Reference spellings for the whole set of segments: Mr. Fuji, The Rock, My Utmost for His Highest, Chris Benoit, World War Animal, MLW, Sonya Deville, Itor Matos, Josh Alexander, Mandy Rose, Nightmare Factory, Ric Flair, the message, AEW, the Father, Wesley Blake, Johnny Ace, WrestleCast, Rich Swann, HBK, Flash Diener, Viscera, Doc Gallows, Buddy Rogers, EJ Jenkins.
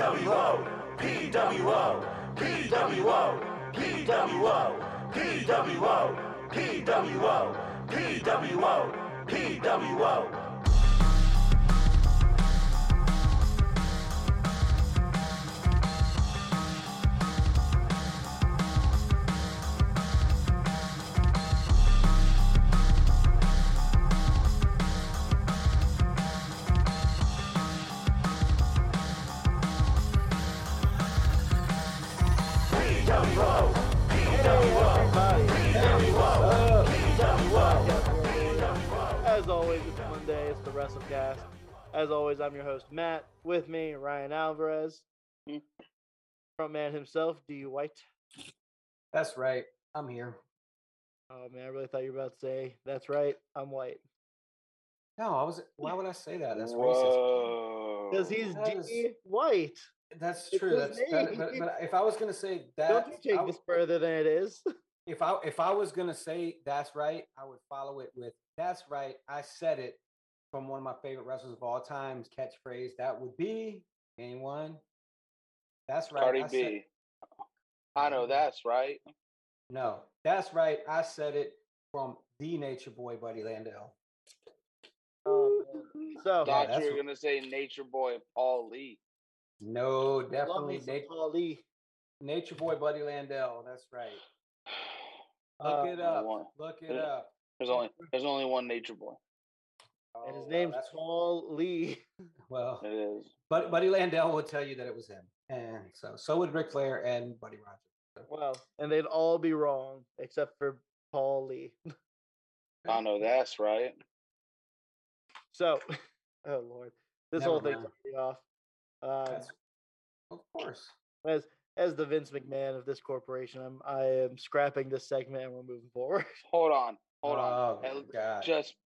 PWO, PWO, PWO, PWO, PWO, PWO, PWO, PWO. As always, it's Monday, it's the WrestleCast. As always, I'm your host, Matt. With me, Ryan Alvarez. Frontman himself, D. White. That's right, I'm here. Oh man, I really thought you were about to say, that's right, I'm white. No, I was. Why would I say that? That's racist. Because he's D. White. That's true. That's but if I was going to say that, don't you take this further than it is. If I was going to say that's right, I would follow it with that's right, I said it, from one of my favorite wrestlers of all time's catchphrase. That would be anyone. That's right. Cardi B. I know that's right. No, that's right. I said it from the Nature Boy Buddy Landel. So thought you were going to say Nature Boy Paul Lee. No, definitely Paul Lee. Nature Boy Buddy Landel. That's right. Look it up. Look it up. There's only one Nature Boy. Oh, and his name's Paul Lee. Well, it is. But Buddy Landel will tell you that it was him. And so would Ric Flair and Buddy Rogers. Well, and they'd all be wrong except for Paul Lee. I know that's right. So, oh Lord. This Never whole thing took me off. Of course. As the Vince McMahon of this corporation, I am scrapping this segment and we're moving forward. Hold on. And just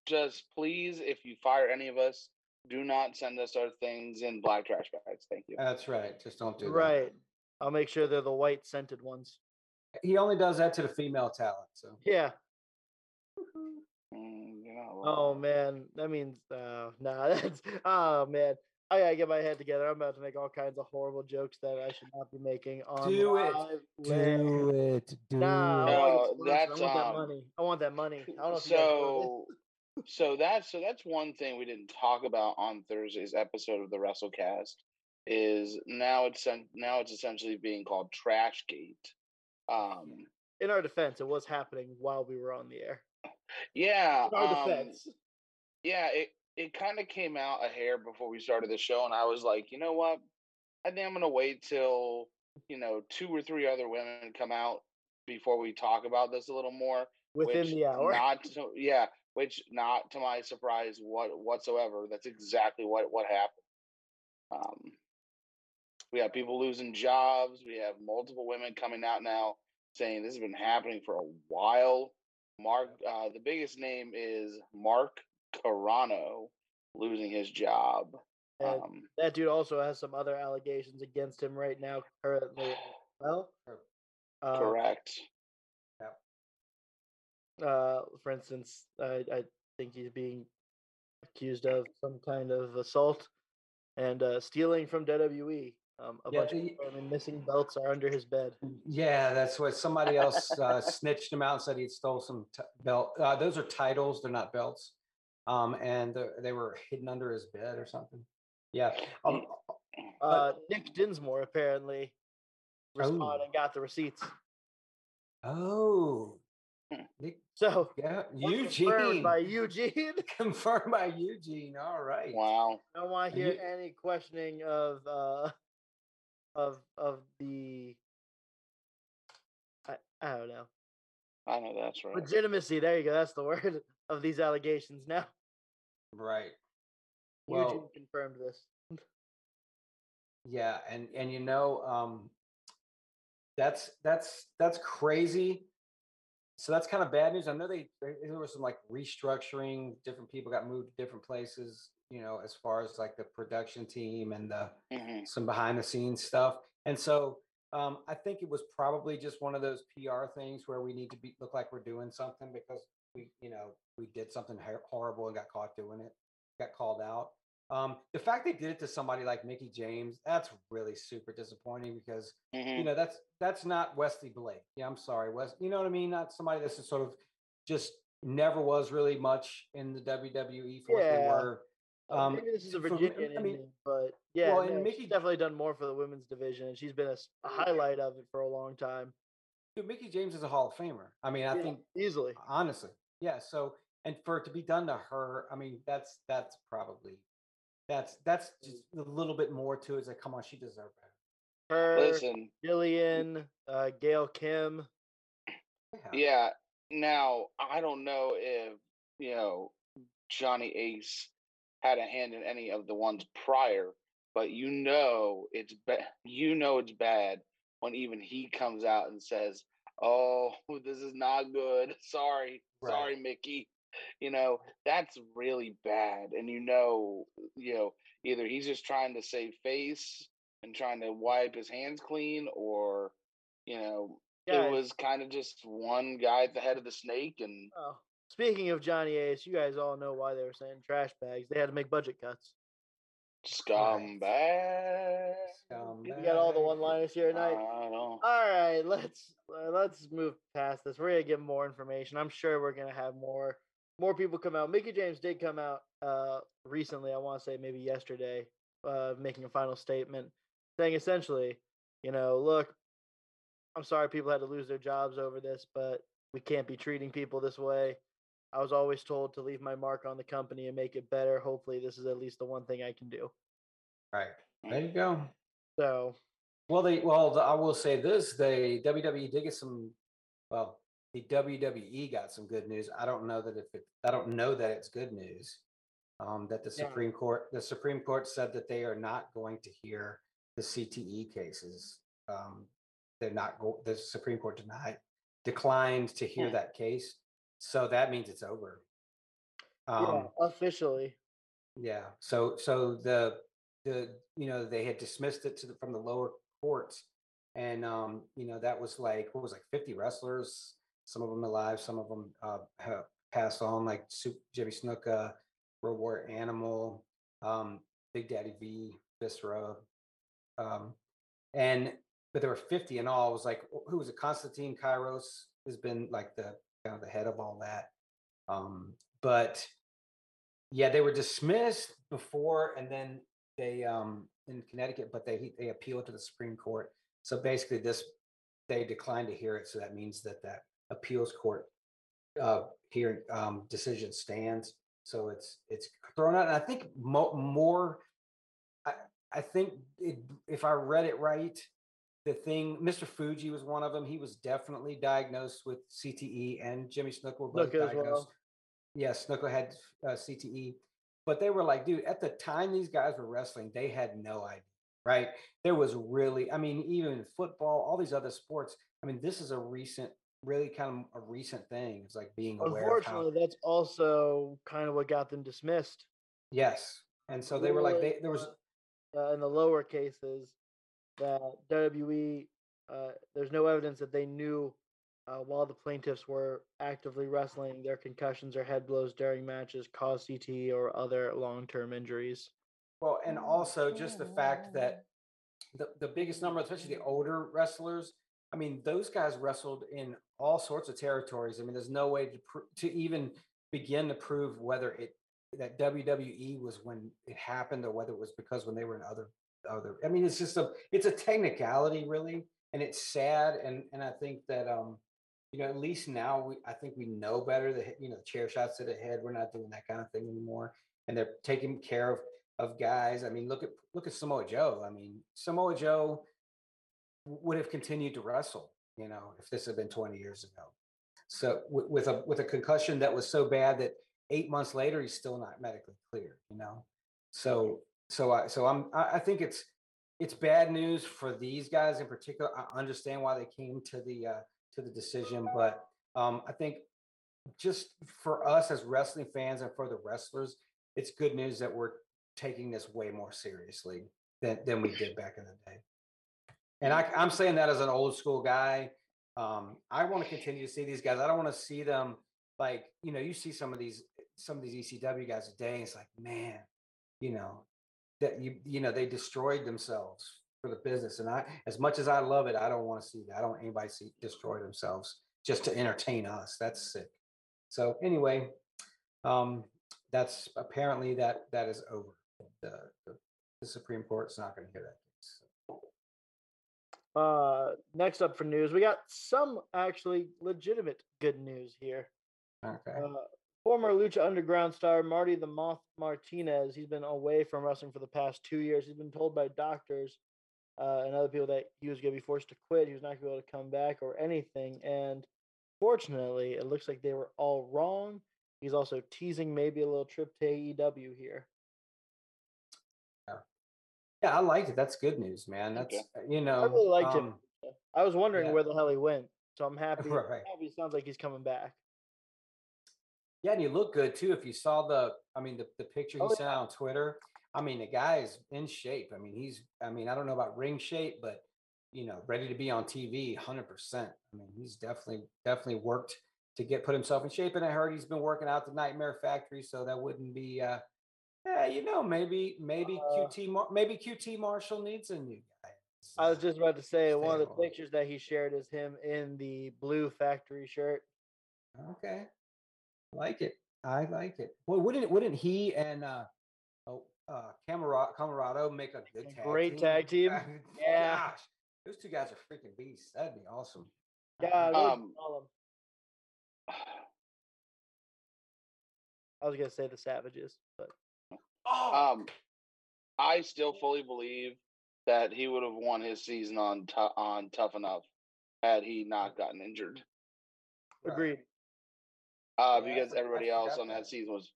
please, if you fire any of us, do not send us our things in black trash bags. Thank you. That's right. Just don't do that. Right. I'll make sure they're the white scented ones. He only does that to the female talent. So yeah. Oh man, that means I gotta get my head together. I'm about to make all kinds of horrible jokes that I should not be making. Do it. No, that's I want that money. I don't know if so that's one thing we didn't talk about on Thursday's episode of the WrestleCast is now it's essentially being called Trashgate. In our defense, it was happening while we were on the air. Yeah. In our defense. Yeah. It kind of came out a hair before we started the show, and I was like, you know what? I think I'm going to wait till, 2 or 3 other women come out before we talk about this a little more. Within the hour. Not to my surprise whatsoever. That's exactly what happened. We have people losing jobs. We have multiple women coming out now saying this has been happening for a while. The biggest name is Mark Carano losing his job. That dude also has some other allegations against him right now currently as well. Correct. For instance, I think he's being accused of some kind of assault and stealing from WWE. A bunch of missing belts are under his bed. Yeah, that's what somebody else snitched him out and said he stole some belt. Those are titles, they're not belts. And they were hidden under his bed or something. Yeah. Nick Dinsmore apparently responded and got the receipts. Oh. Eugene. Confirmed by Eugene. All right. Wow. I don't want to hear any questioning of the. I don't know. I know that's right. Legitimacy. There you go. That's the word. Of these allegations now. Right. Well, Eugene confirmed this. Yeah, and that's crazy. So that's kind of bad news. I know there was some like restructuring, different people got moved to different places, as far as like the production team and the some behind the scenes stuff. And so I think it was probably just one of those PR things where we need to look like we're doing something because we did something horrible and got caught doing it, got called out. The fact they did it to somebody like Mickie James, that's really super disappointing because, you know, that's not Wesley Blake. Yeah, I'm sorry, Wes. You know what I mean? Not somebody that's sort of just never was really much in the WWE for what they were. Maybe this is a Virginian but yeah, well, and Mickie definitely done more for the women's division, and she's been a highlight of it for a long time. Dude, Mickie James is a Hall of Famer. I mean, I think easily, honestly, so, and for it to be done to her, I mean, that's probably that's just a little bit more to it. It's like, come on, she deserved it. Listen, Jillian, Gail Kim. Yeah. Now I don't know if Johnny Ace had a hand in any of the ones prior, but it's bad when even he comes out and says, "Oh, this is not good. Sorry, Mickie." That's really bad, and either he's just trying to save face and trying to wipe his hands clean, or it was kind of just one guy at the head of the snake. And speaking of Johnny Ace, you guys all know why they were saying trash bags. They had to make budget cuts. Scumbag. You got all the one-liners here tonight. All right, let's move past this. We're gonna get more information. I'm sure we're gonna have more people come out. Mickie James did come out recently. I want to say maybe yesterday, making a final statement, saying essentially, look, I'm sorry people had to lose their jobs over this, but we can't be treating people this way. I was always told to leave my mark on the company and make it better. Hopefully this is at least the one thing I can do. Right. There you go. So. I will say this. The WWE got some good news. I don't know that it's good news. That the Supreme Court said that they are not going to hear the CTE cases. The Supreme Court declined to hear that case. So that means it's over. Officially. Yeah. So the they had dismissed it from the lower courts, and that was like 50 wrestlers. Some of them alive, some of them have passed on, like Jimmy Snuka, World War Animal, Big Daddy V, Viscera, but there were 50 in all. It was like, who was it? Konstantin Kairos has been like the head of all that. But yeah, they were dismissed before, and then they in Connecticut, but they appealed to the Supreme Court. So basically they declined to hear it. So that means that appeals court hearing decision stands. So it's thrown out. And I think if I read it right, the thing, Mr. Fuji was one of them. He was definitely diagnosed with CTE, and Jimmy Snuka were both diagnosed. Well. Yes, Snuka had CTE, but they were like, dude, at the time these guys were wrestling, they had no idea, right? There was really, even in football, all these other sports. This is a recent thing. It's like being aware. Unfortunately, that's also kind of what got them dismissed. Yes, and so they were like, there was in the lower cases. That WWE, there's no evidence that they knew while the plaintiffs were actively wrestling, their concussions or head blows during matches caused CTE or other long-term injuries. Well, and also just the fact that the biggest number, especially the older wrestlers, those guys wrestled in all sorts of territories. There's no way to even begin to prove whether that WWE was when it happened or whether it was because when they were in other. It's just it's a technicality, really, and it's sad. And I think that at least now I think we know better. That chair shots to the head, we're not doing that kind of thing anymore, and they're taking care of guys. Look at Samoa Joe. Samoa Joe would have continued to wrestle, if this had been 20 years ago. So with a concussion that was so bad that 8 months later he's still not medically cleared. I think it's bad news for these guys in particular. I understand why they came to the decision, but I think just for us as wrestling fans and for the wrestlers, it's good news that we're taking this way more seriously than we did back in the day. And I'm saying that as an old school guy. I want to continue to see these guys. I don't want to see them like you see some of these ECW guys today. And it's like, man. you know, that they destroyed themselves for the business. And I, as much as I love it, I don't want to see that. I don't want anybody to destroy themselves just to entertain us. That's sick. So anyway, that's apparently that is over. The Supreme Court's not going to hear that case. So. Next up for news, we got some actually legitimate good news here. Okay. Former Lucha Underground star Marty the Moth Martinez, he's been away from wrestling for the past 2 years. He's been told by doctors and other people that he was going to be forced to quit. He was not going to be able to come back or anything. And fortunately, it looks like they were all wrong. He's also teasing maybe a little trip to AEW here. Yeah, I liked it. That's good news, man. That's, you know. I really liked him. I was wondering where the hell he went, so I'm happy. Right. It sounds like he's coming back. Yeah, and he looked good, too. If you saw the picture he sent out on Twitter, I mean, the guy is in shape. I mean, I don't know about ring shape, but, you know, ready to be on TV 100%. I mean, he's definitely worked to put himself in shape. And I heard he's been working out the Nightmare Factory, so that wouldn't be yeah, you know, maybe QT Marshall needs a new guy. So I was just about to say, one of the pictures that he shared is him in the blue factory shirt. Okay, I like it. Well, wouldn't he and Camarado make a great tag team? Yeah, gosh, those two guys are freaking beasts. That'd be awesome. Yeah, I was gonna say the Savages, but. I still fully believe that he would have won his season on Tough Enough had he not gotten injured. Agreed. Because everybody else on that season was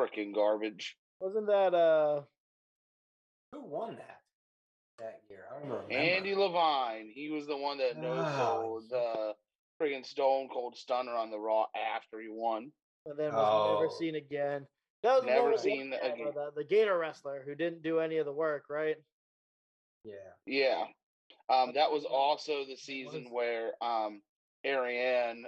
freaking garbage. Wasn't that who won that year? I don't remember. Andy Levine. He was the one that no-sold the freaking Stone Cold Stunner on the Raw after he won. But then was never seen again. That was never seen again. The Gator wrestler who didn't do any of the work, right? Yeah. Yeah. That was also the season where Ariane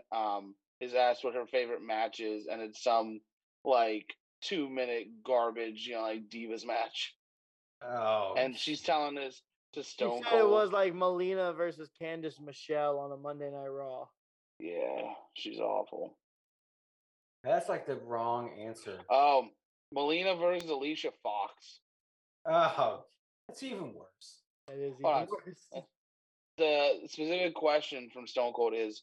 is asked what her favorite match is, and it's some, 2-minute garbage, divas match. Oh. And she's telling us to Stone Cold. It was, Melina versus Candice Michelle on a Monday Night Raw. Yeah, she's awful. That's the wrong answer. Melina versus Alicia Fox. Oh, that's even worse. That is even worse. The specific question from Stone Cold is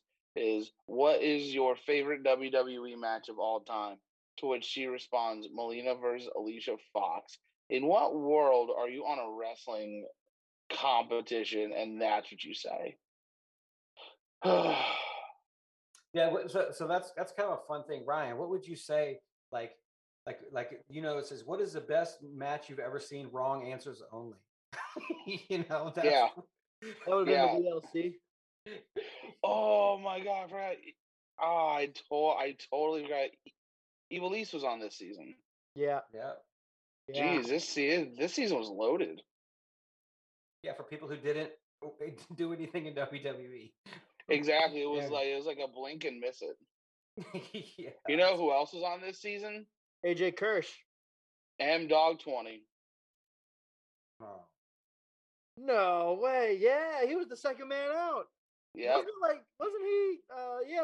what is your favorite WWE match of all time? To which she responds, Melina versus Alicia Fox. In what world are you on a wrestling competition and that's what you say? Yeah, so that's kind of a fun thing, Ryan. What would you say, it says, what is the best match you've ever seen? Wrong answers only. That would have been the DLC. Oh my God, right? Oh, I totally forgot. Ivelisse was on this season. Yeah. Jeez, this season was loaded. Yeah, for people who didn't do anything in WWE. Exactly. It was it was a blink and miss it. Yeah. You know who else was on this season? AJ Kirsch. M-Dog 20. Oh. No way. Yeah, he was the second man out. Yeah. Wasn't he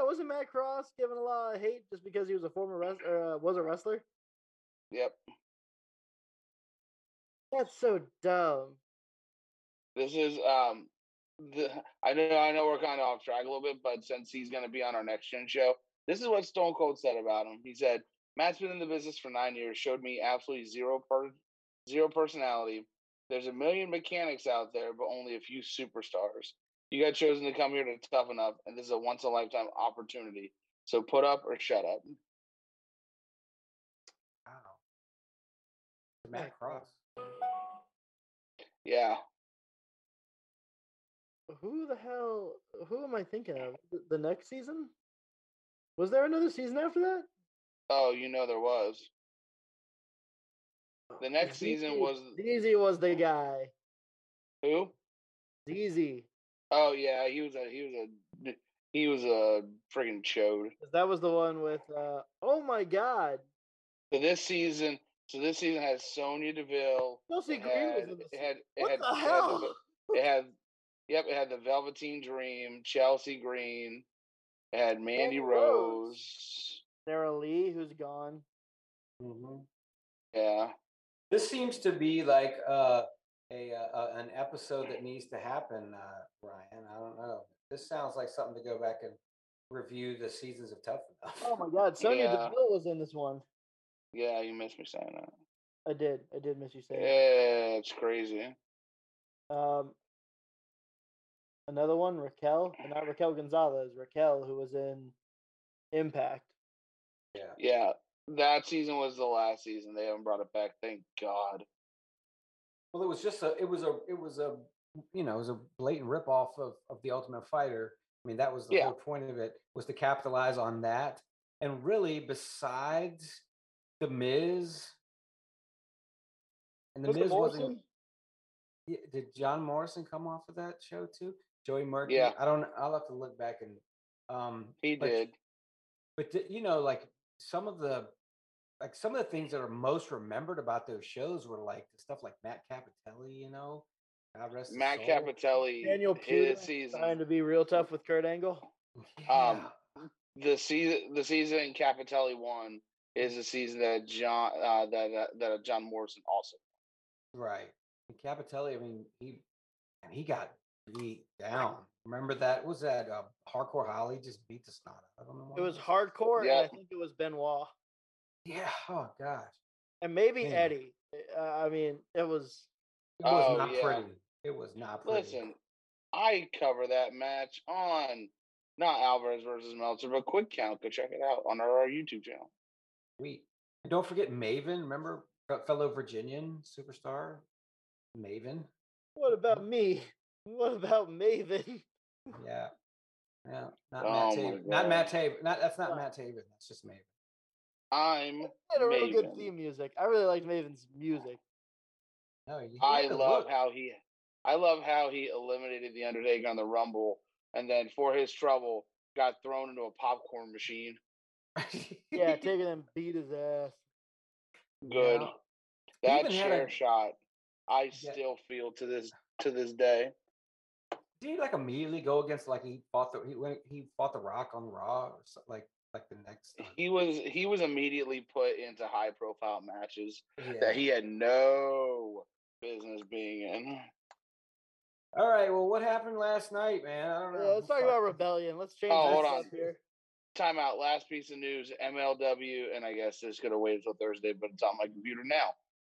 wasn't Matt Cross giving a lot of hate just because he was a former wrestler was a wrestler? Yep. That's so dumb. This is I know we're kind of off track a little bit, but since he's going to be on our next gen show, this is what Stone Cold said about him. He said, Matt's been in the business for 9 years, showed me absolutely zero personality. There's a million mechanics out there, but only a few superstars. You got chosen to come here to Toughen Up, and this is a once-in-a-lifetime opportunity. So put up or shut up. Wow. Matt Cross. Yeah. Who am I thinking of? The next season? Was there another season after that? Oh, there was. The next season was... DZ was the guy. Who? DZ. Oh, yeah, he was a friggin' chode. That was the one with, oh my God. So this season, So this season has Sonya Deville. Chelsea Green was in the season. What the hell? It had the Velveteen Dream, Chelsea Green. It had Mandy Rose. Sarah Lee, who's gone. Mm-hmm. Yeah. This seems to be like an episode that needs to happen, Ryan. I don't know. This sounds like something to go back and review the seasons of Tough Enough. Oh my God, Sonya Deville was in this one. Yeah, you missed me saying that. I did miss you saying that. Yeah, it's crazy. Another one, Raquel, and not Raquel Gonzalez. Raquel, who was in Impact. Yeah. That season was the last season. They haven't brought it back. Thank God. Well, it was a blatant ripoff of The Ultimate Fighter. I mean, that was the whole point of it, was to capitalize on that. And really, besides The Miz, and The Miz wasn't. Did John Morrison come off of that show too? Joey Mercury. Yeah. I don't. I'll have to look back and. He did. But you know, like some of the things that are most remembered about those shows were like stuff like Matt Cappotelli. You know, God rest his soul. Matt Cappotelli. Daniel Pugh. Trying to be real tough with Kurt Angle. Yeah. The season Cappotelli won is the season that John Morrison also won. Right. Capitelli, I mean, he got beat down. Remember that? Was that Hardcore Holly just beat the snot out of him? It was Hardcore, and I think it was Benoit. Yeah. Oh gosh. And maybe Eddie. I mean, it was. It was not pretty. It was not pretty. Listen, I cover that match on not Alvarez versus Meltzer, but Quick Count. Go check it out on our YouTube channel. Sweet. And don't forget Maven. Remember, fellow Virginian superstar. Maven. What about me? What about Maven? Yeah. Yeah. Not Matt Taven. That's not Matt Taven. That's just Maven. He had a really good theme music. I really liked Maven's music. No, I love how he eliminated The Undertaker on the Rumble and then for his trouble got thrown into a popcorn machine. Yeah, Taven and beat his ass. Good. Yeah. That chair shot. I still feel to this day. Did he like immediately go against like he fought the Rock on Raw or something, like the next time? He was immediately put into high profile matches that he had no business being in. All right, well, what happened last night, man? I don't know. Yeah, let's talk about Rebellion. Let's change. Oh, hold on. Here. Time out. Last piece of news: MLW, and I guess this could have waited until Thursday, but it's on my computer now.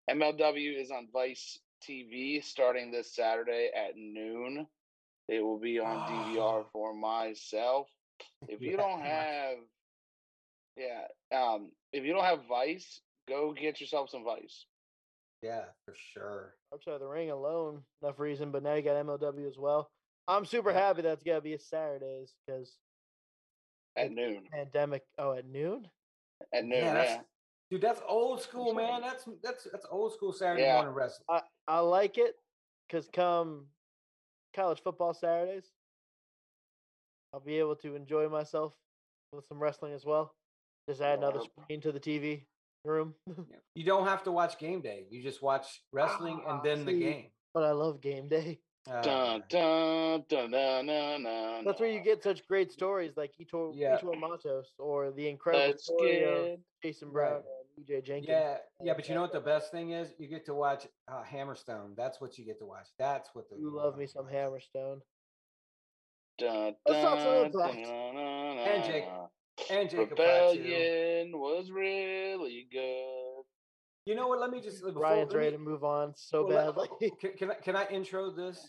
MLW is on Vice TV starting this Saturday at noon. It will be on DVR for myself. If you don't have Vice, go get yourself some Vice. Yeah, for sure. Outside the ring alone, enough reason. But now you got MLW as well. I'm super happy that's gonna be Saturdays because at noon. Pandemic. Oh, at noon. At noon. Yeah. Dude, that's old school, man. That's old school Saturday morning wrestling. I like it because come college football Saturdays, I'll be able to enjoy myself with some wrestling as well. Just add another screen to the TV room. You don't have to watch Game Day. You just watch wrestling and then the game. But I love Game Day. Dun, dun, dun, dun, dun, dun, that's where you get such great stories like Itor Matos or the incredible story of Jason Brown and EJ Jenkins. Yeah, but you know what the best thing is? You get to watch Hammerstone. That's what you get to watch. That's what you love me some Hammerstone. Dun, dun, let's talk some Impact. And Jacob Rebellion was really good. You know what? Let me just. Ryan's ready to move on so badly. Can I intro this?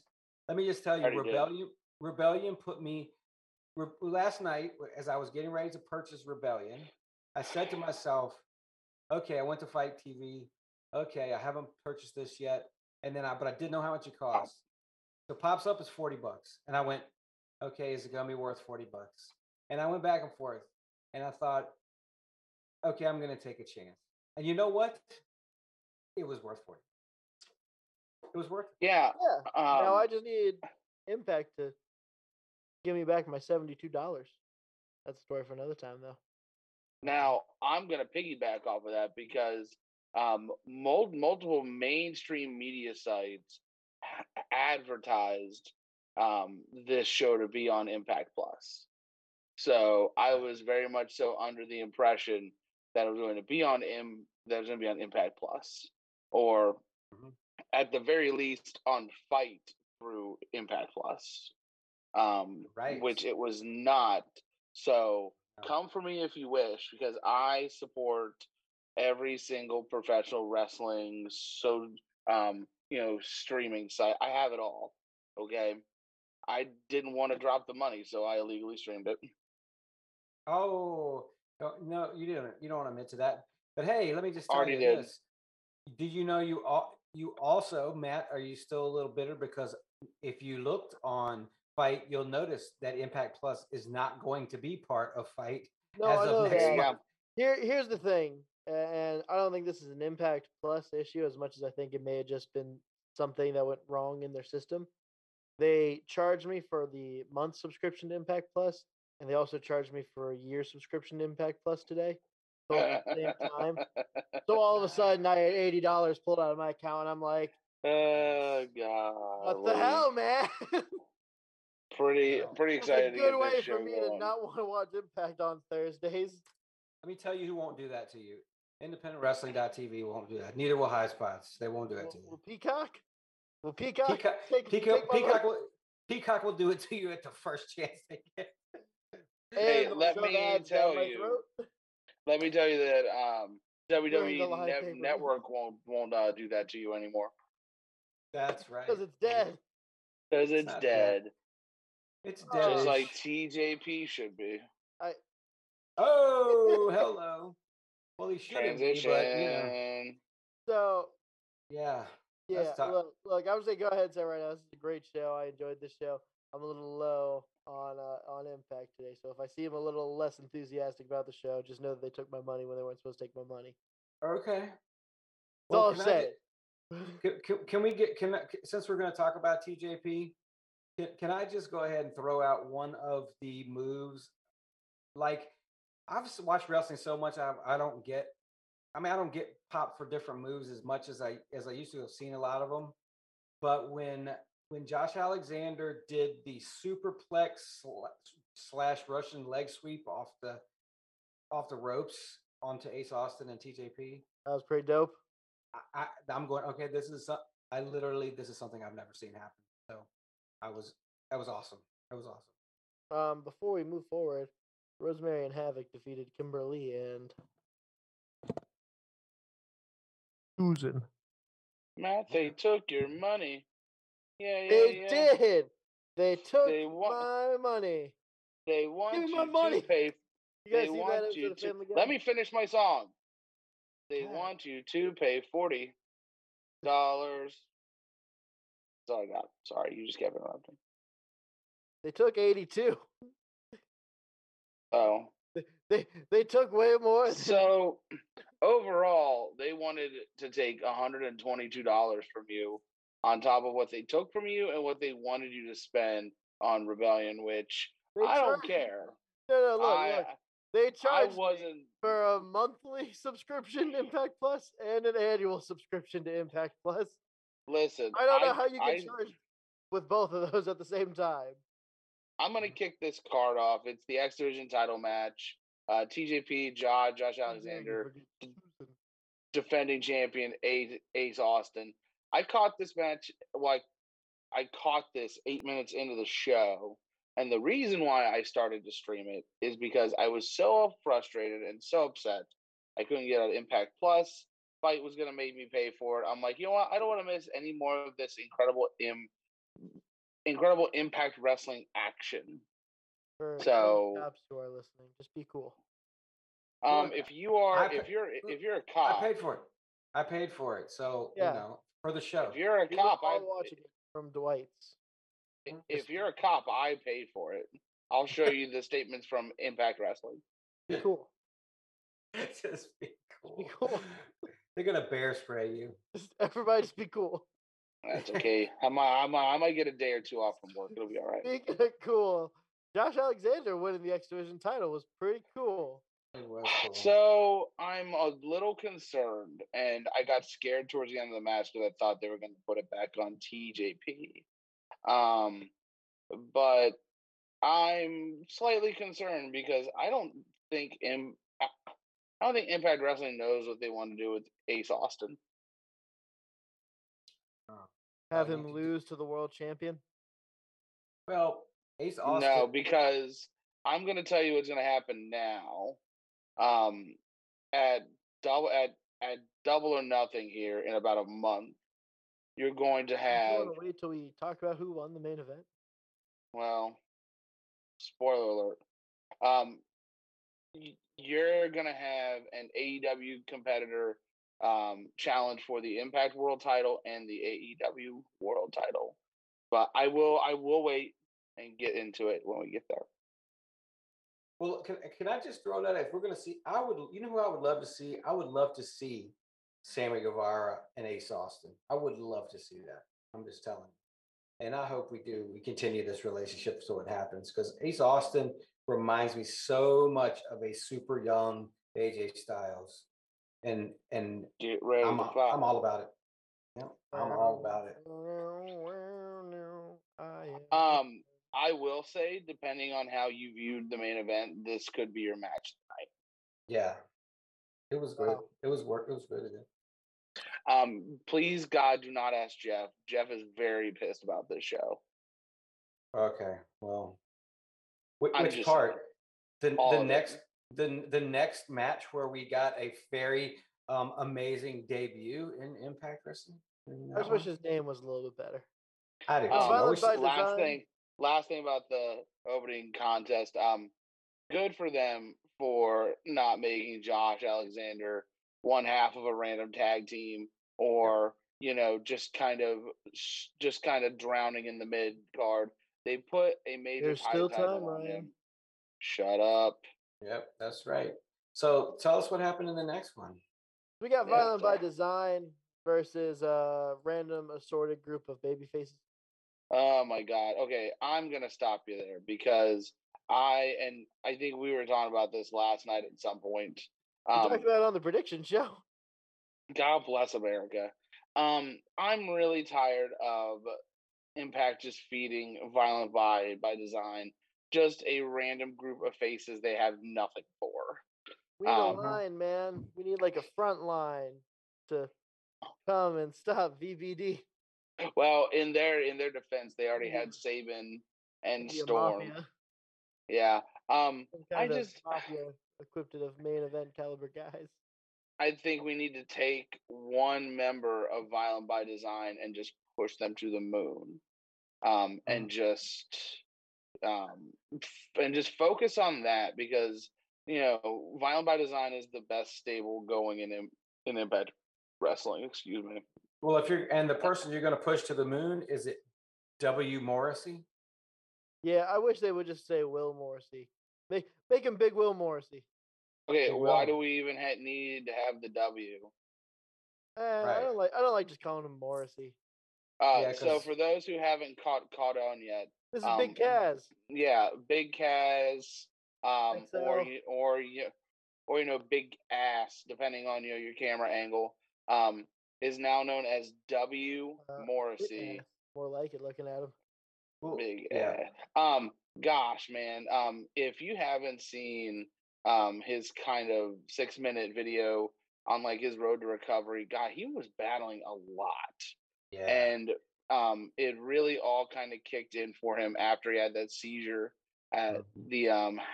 Let me just tell you, Rebellion put me. Last night, as I was getting ready to purchase Rebellion, I said to myself, "Okay, I went to Fight TV. Okay, I haven't purchased this yet, and then but I didn't know how much it cost. So pops up is $40, and I went, "Okay, is it gonna be worth $40?" And I went back and forth, and I thought, "Okay, I'm gonna take a chance." And you know what? It was worth $40. It was worth it. Yeah. Yeah. Now I just need Impact to give me back my $72. That's a story for another time, though. Now, I'm going to piggyback off of that because multiple mainstream media sites advertised this show to be on Impact Plus. So I was very much so under the impression that it was going to be on Impact Plus, or at the very least on Fight through Impact Plus, which it was not. So come for me if you wish, because I support every single professional wrestling streaming site. I have it all. Okay. I didn't want to drop the money, so I illegally streamed it. Oh, no, you didn't. You don't want to admit to that. But hey, let me just tell you this. Did you know you also, Matt, are you still a little bitter? Because if you looked on Fight, you'll notice that Impact Plus is not going to be part of Fight as of next month. Here's the thing, and I don't think this is an Impact Plus issue as much as I think it may have just been something that went wrong in their system. They charged me for the month subscription to Impact Plus, and they also charged me for a year subscription to Impact Plus today. So at the same time. So all of a sudden, I had $80 pulled out of my account. I'm like, oh God, what the hell, man? Pretty excited. It's a good way for me to not want to watch Impact on Thursdays. Let me tell you who won't do that to you. IndependentWrestling.tv won't do that. Neither will High Spots. They won't do it to you. Well, Peacock will do it to you at the first chance they get. Hey, let me tell you that WWE Network won't do that to you anymore. That's right. Because it's dead. Because it's dead. It's dead. Just like TJP should be. Oh, hello. Well, he shouldn't be, but, you know. So. Yeah. Yeah, look, I would say go ahead and say right now, this is a great show. I enjoyed this show. I'm a little low on Impact today, so if I seem a little less enthusiastic about the show, just know that they took my money when they weren't supposed to take my money. Okay. Well, that's all I'm saying. Since we're going to talk about TJP, can I just go ahead and throw out one of the moves? Like, I've watched wrestling so much, I don't get popped for different moves as much as I used to have seen a lot of them. But when Josh Alexander did the superplex / Russian leg sweep off the ropes onto Ace Austin and TJP, that was pretty dope. I'm going, okay, this is something I've never seen happen. So that was awesome. That was awesome. Before we move forward, Rosemary and Havoc defeated Kimberly and Susan. Matt, they took your money. Yeah, they did. They took my money. They want you my money. To pay. They want you to. Let me finish my song. They want you to pay $40. Sorry, God. Sorry, you just kept interrupting. They took 82. Oh. They took way more. So. Overall, they wanted to take $122 from you on top of what they took from you and what they wanted you to spend on Rebellion, which I don't care. No, look. They charged me for a monthly subscription to Impact Plus and an annual subscription to Impact Plus. Listen. I don't know how you get charged with both of those at the same time. I'm going to kick this card off. It's the X Division title match. TJP, Josh Alexander, defending champion Ace Austin. I caught this match. I caught this 8 minutes into the show, and the reason why I started to stream it is because I was so frustrated and so upset I couldn't get out of Impact Plus. Fight was gonna make me pay for it. I'm like, you know what? I don't want to miss any more of this incredible Impact Wrestling action. So, cops who are listening, just be cool. If you're a cop, I paid for it. So you know, for the show. If you're a cop, I'm watching it from Dwight's. If you're a cop, I paid for it. I'll show you the statements from Impact Wrestling. Be cool. Just be cool. Be cool. They're gonna bear spray you. Everybody, just be cool. That's okay. I might get a day or two off from work. It'll be all right. Be cool. Josh Alexander winning the X Division title was pretty cool. So I'm a little concerned, and I got scared towards the end of the match because I thought they were going to put it back on TJP. But I'm slightly concerned because I don't think Impact Wrestling knows what they want to do with Ace Austin. Have him lose to the world champion? Well, Ace Austin. No, because I'm going to tell you what's going to happen now. At Double or Nothing here in about a month, you're going to have. You want to wait till we talk about who won the main event? Well, spoiler alert. You're going to have an AEW competitor challenge for the Impact World Title and the AEW World Title, but I will wait and get into it when we get there. Well, can I just throw that out? If we're going to see, I would love to see Sammy Guevara and Ace Austin. I would love to see that. I'm just telling you. And I hope we do. We continue this relationship so it happens, because Ace Austin reminds me so much of a super young AJ Styles. And I'm all about it. Yeah, I'm all about it. I will say, depending on how you viewed the main event, this could be your match tonight. Yeah, it was good. It was work. It was really good. Please, God, do not ask Jeff. Jeff is very pissed about this show. Okay, well, which part? The next match where we got a very amazing debut in Impact Wrestling. I just wish his name was a little bit better. I do. Last thing about the opening contest. Good for them for not making Josh Alexander one half of a random tag team, or just kind of drowning in the mid card. They put a major. There's still time, Ryan. Shut up. Yep, that's right. So tell us what happened in the next one. We got Violent by Design versus a random assorted group of baby faces. Oh my God. Okay, I'm going to stop you there because I think we were talking about this last night at some point. We talked about it on the prediction show. God bless America. I'm really tired of Impact just feeding Violent by Design. Just a random group of faces they have nothing for. We need a line, man. We need like a front line to come and stop VBD. Well, in their defense, they already had Saban and Storm. Mafia. Yeah. Equipped of main event caliber guys. I think we need to take one member of Violent by Design and just push them to the moon. And just focus on that, because Violent by Design is the best stable going in Impact Wrestling. Excuse me. Well, the person you're going to push to the moon, is it W. Morrissey? Yeah, I wish they would just say Will Morrissey. Make him Big Will Morrissey. Okay, why do we even need to have the W? Right. I don't like just calling him Morrissey. So for those who haven't caught on yet. This is Big Kaz. Yeah, Big Kaz, or Big Ass, depending on your camera angle, is now known as W. Morrissey. More like it, looking at him. Ooh, Big Ass. Gosh, man. If you haven't seen his kind of 6-minute video on like his road to recovery, God, he was battling a lot. Yeah. And it really all kind of kicked in for him after he had that seizure at the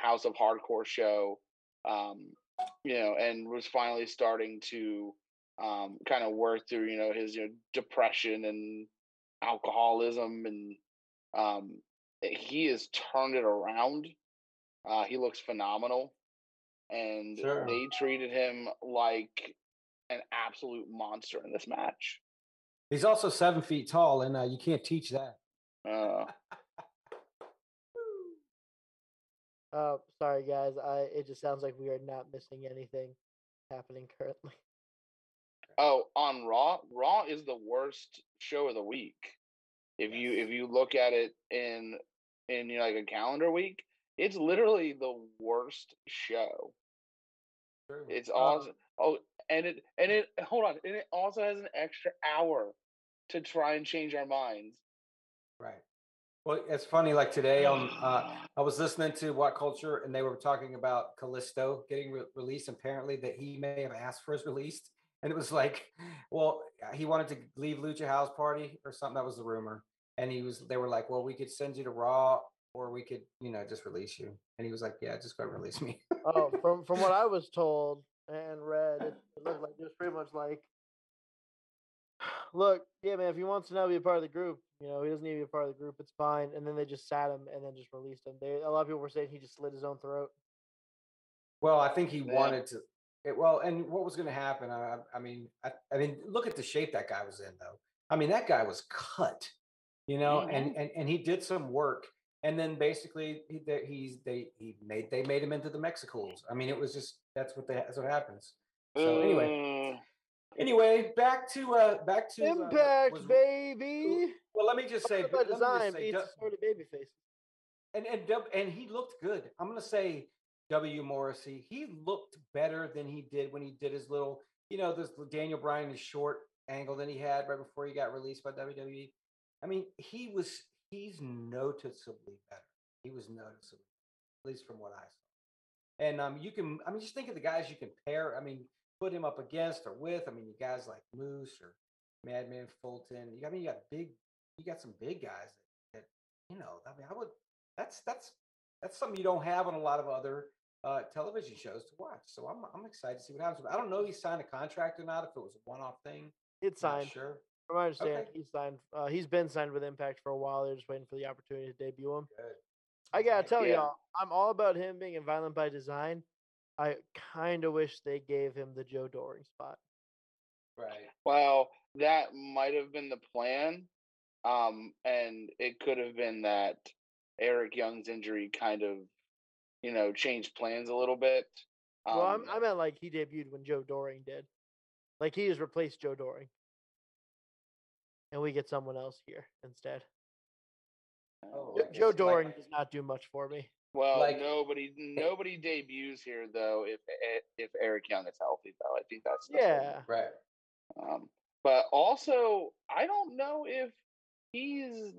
House of Hardcore show, and was finally starting to kind of work through, his depression and alcoholism, and he has turned it around. He looks phenomenal, and they treated him like an absolute monster in this match. He's also 7 feet tall, and you can't teach that. Sorry, guys. It just sounds like we are not missing anything happening currently. Oh, on Raw? Raw is the worst show of the week. If you look at it in a calendar week, it's literally the worst show. It's awesome. Oh, and it hold on, and it also has an extra hour to try and change our minds. Right. Well, it's funny. Like today, I was listening to What Culture, and they were talking about Callisto getting released. Apparently, that he may have asked for his release, and it was like, well, he wanted to leave Lucha House Party or something. That was the rumor, and he was. They were like, well, we could send you to Raw, or we could, you know, just release you. And he was like, yeah, just go release me. Oh, from what I was told and read, it looked like it was pretty much like, look, yeah, man, if he wants to now be a part of the group. You know, he doesn't need to be a part of the group. It's fine. And then they just sat him and then just released him. A lot of people were saying he just slit his own throat. Well, I think he wanted to. And what was going to happen? I mean, look at the shape that guy was in, though. I mean, that guy was cut, you know, mm-hmm. and he did some work. And then basically, they made him into the Mexicals. I mean, it was just that's what happens. So anyway. Anyway, back to Impact, baby. Well, let me just say, by design, he's sort of baby face. And he looked good. I'm gonna say W. Morrissey. He looked better than he did when he did his little, you know, this Daniel Bryan is short angle that he had right before he got released by WWE. I mean, he's noticeably better. He was noticeable, at least from what I saw. And just think of the guys you can pair. I mean, put him up against or with. I mean, you guys like Moose or Madman Fulton. I mean, you got some big guys that you know. I mean, that's something you don't have on a lot of other television shows to watch. So I'm excited to see what happens. But I don't know if he signed a contract or not. If it was a one-off thing, it's signed. Not sure, from my understanding, okay. He's signed. He's been signed with Impact for a while. They're just waiting for the opportunity to debut him. Good. I gotta tell y'all, I'm all about him being in Violent by Design. I kind of wish they gave him the Joe Doring spot. Right. Well, that might have been the plan. And it could have been that Eric Young's injury kind of, you know, changed plans a little bit. Well, I meant like he debuted when Joe Doring did. Like he has replaced Joe Doring. And we get someone else here instead. Oh, Joe Doring does not do much for me. Well, like, nobody debuts here though. If Eric Young is healthy, though, I think that's right. But also, I don't know if he's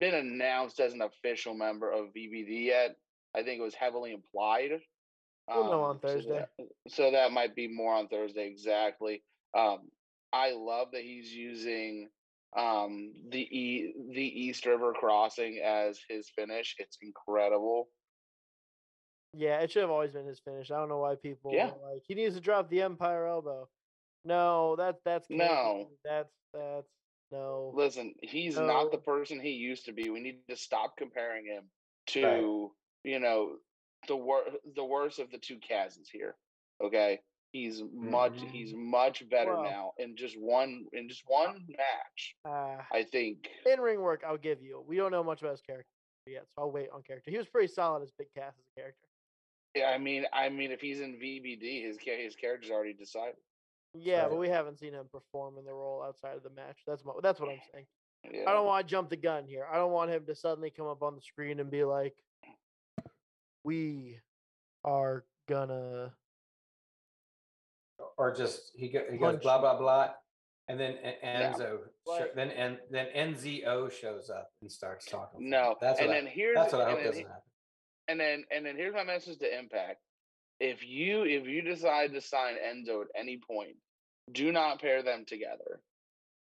been announced as an official member of VBD yet. I think it was heavily implied. We'll know on Thursday. So that might be more on Thursday. Exactly. I love that he's using the East River Crossing as his finish. It's incredible. Yeah, it should have always been his finish. I don't know why people are like he needs to drop the Empire Elbow. No, that's crazy. No. That's no. Listen, he's not the person he used to be. We need to stop comparing him to you know the worst of the two Kazans here. Okay, he's much better now in just one match. I think in ring work, I'll give you. We don't know much about his character yet, so I'll wait on character. He was pretty solid as Big Cass as a character. Yeah, I mean, if he's in VBD, his character's already decided. Yeah, but we haven't seen him perform in the role outside of the match. That's what I'm saying. Yeah. I don't want to jump the gun here. I don't want him to suddenly come up on the screen and be like, "We are gonna," or just he goes blah blah blah, and then Enzo, then NZO shows up and starts talking. No, that's what I hope doesn't happen. And then here's my message to Impact. If you decide to sign Enzo at any point, do not pair them together.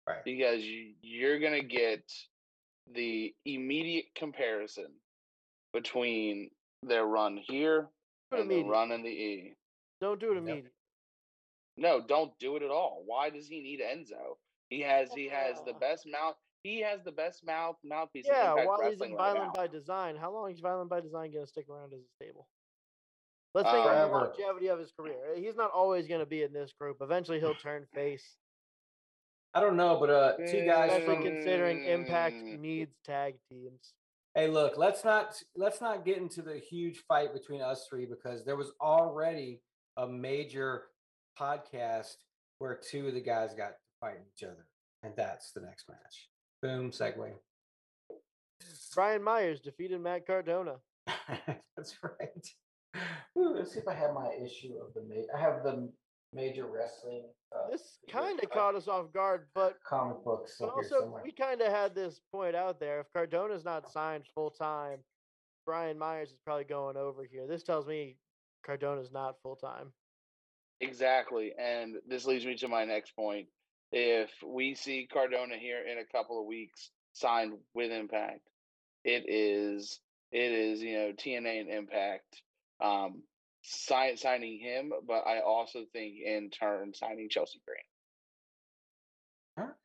Right. Because you're going to get the immediate comparison between their run here and the run in the E. Don't do it immediately. No, don't do it at all. Why does he need Enzo? He has the best mouth. He has the best mouthpiece. Yeah, while he's in Violent by Design, how long is Violent by Design going to stick around as a stable? Let's think about the longevity of his career. He's not always going to be in this group. Eventually, he'll turn face. I don't know, but two guys. Especially considering Impact needs tag teams. Hey, look, let's not get into the huge fight between us three because there was already a major podcast where two of the guys got fighting each other, and that's the next match. Boom, segue. Brian Myers defeated Matt Cardona. That's right. Let's see if I have my issue of the I have the Major Wrestling. This kind of caught us off guard, but comic books. But also, we kind of had this point out there. If Cardona's not signed full time, Brian Myers is probably going over here. This tells me Cardona's not full time. Exactly, and this leads me to my next point. If we see Cardona here in a couple of weeks signed with Impact, it is TNA and Impact signing him, but I also think in turn signing Chelsea Green.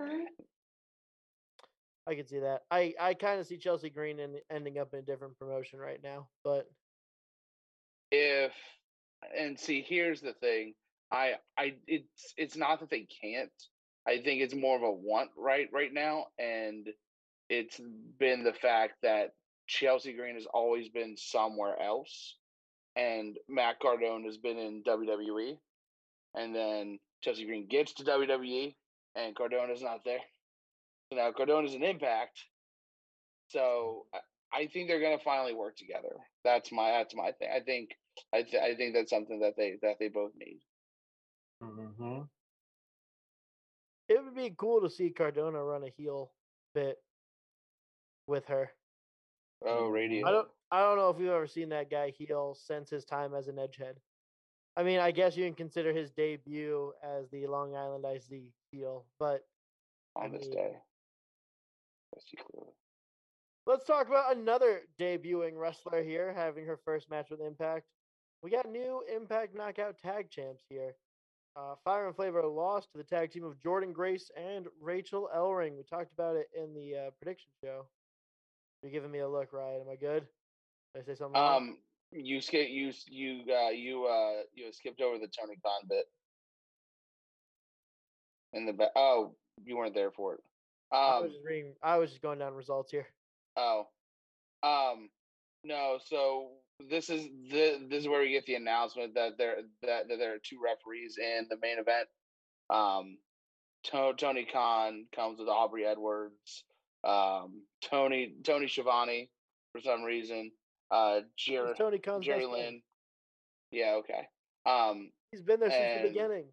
Okay. I can see that. I kind of see Chelsea Green ending up in a different promotion right now, but here's the thing. It's not that they can't. I think it's more of a want right now, and it's been the fact that Chelsea Green has always been somewhere else, and Matt Cardona has been in WWE, and then Chelsea Green gets to WWE, and Cardona's not there. So now Cardona's an Impact, so I think they're going to finally work together. That's my thing. I think that's something that they both need. Mm-hmm. It would be cool to see Cardona run a heel bit with her. Oh, radio! I don't know if you've ever seen that guy heel since his time as an edgehead. I mean, I guess you can consider his debut as the Long Island IC heel, but on this day, let's talk about another debuting wrestler here, having her first match with Impact. We got new Impact Knockout Tag Champs here. Fire and Flavor lost to the tag team of Jordan Grace and Rachel Ellering. We talked about it in the prediction show. You're giving me a look, Ryan. Am I good? Did I say something? You skipped over the Tony Khan bit. In the back. Oh, you weren't there for it. I was just going down results here. Oh, no. So this is where we get the announcement that there are two referees in the main event. Tony Khan comes with Aubrey Edwards, Tony Schiavone for some reason. Jerry Lynn. Yeah, okay. He's been there since the beginning.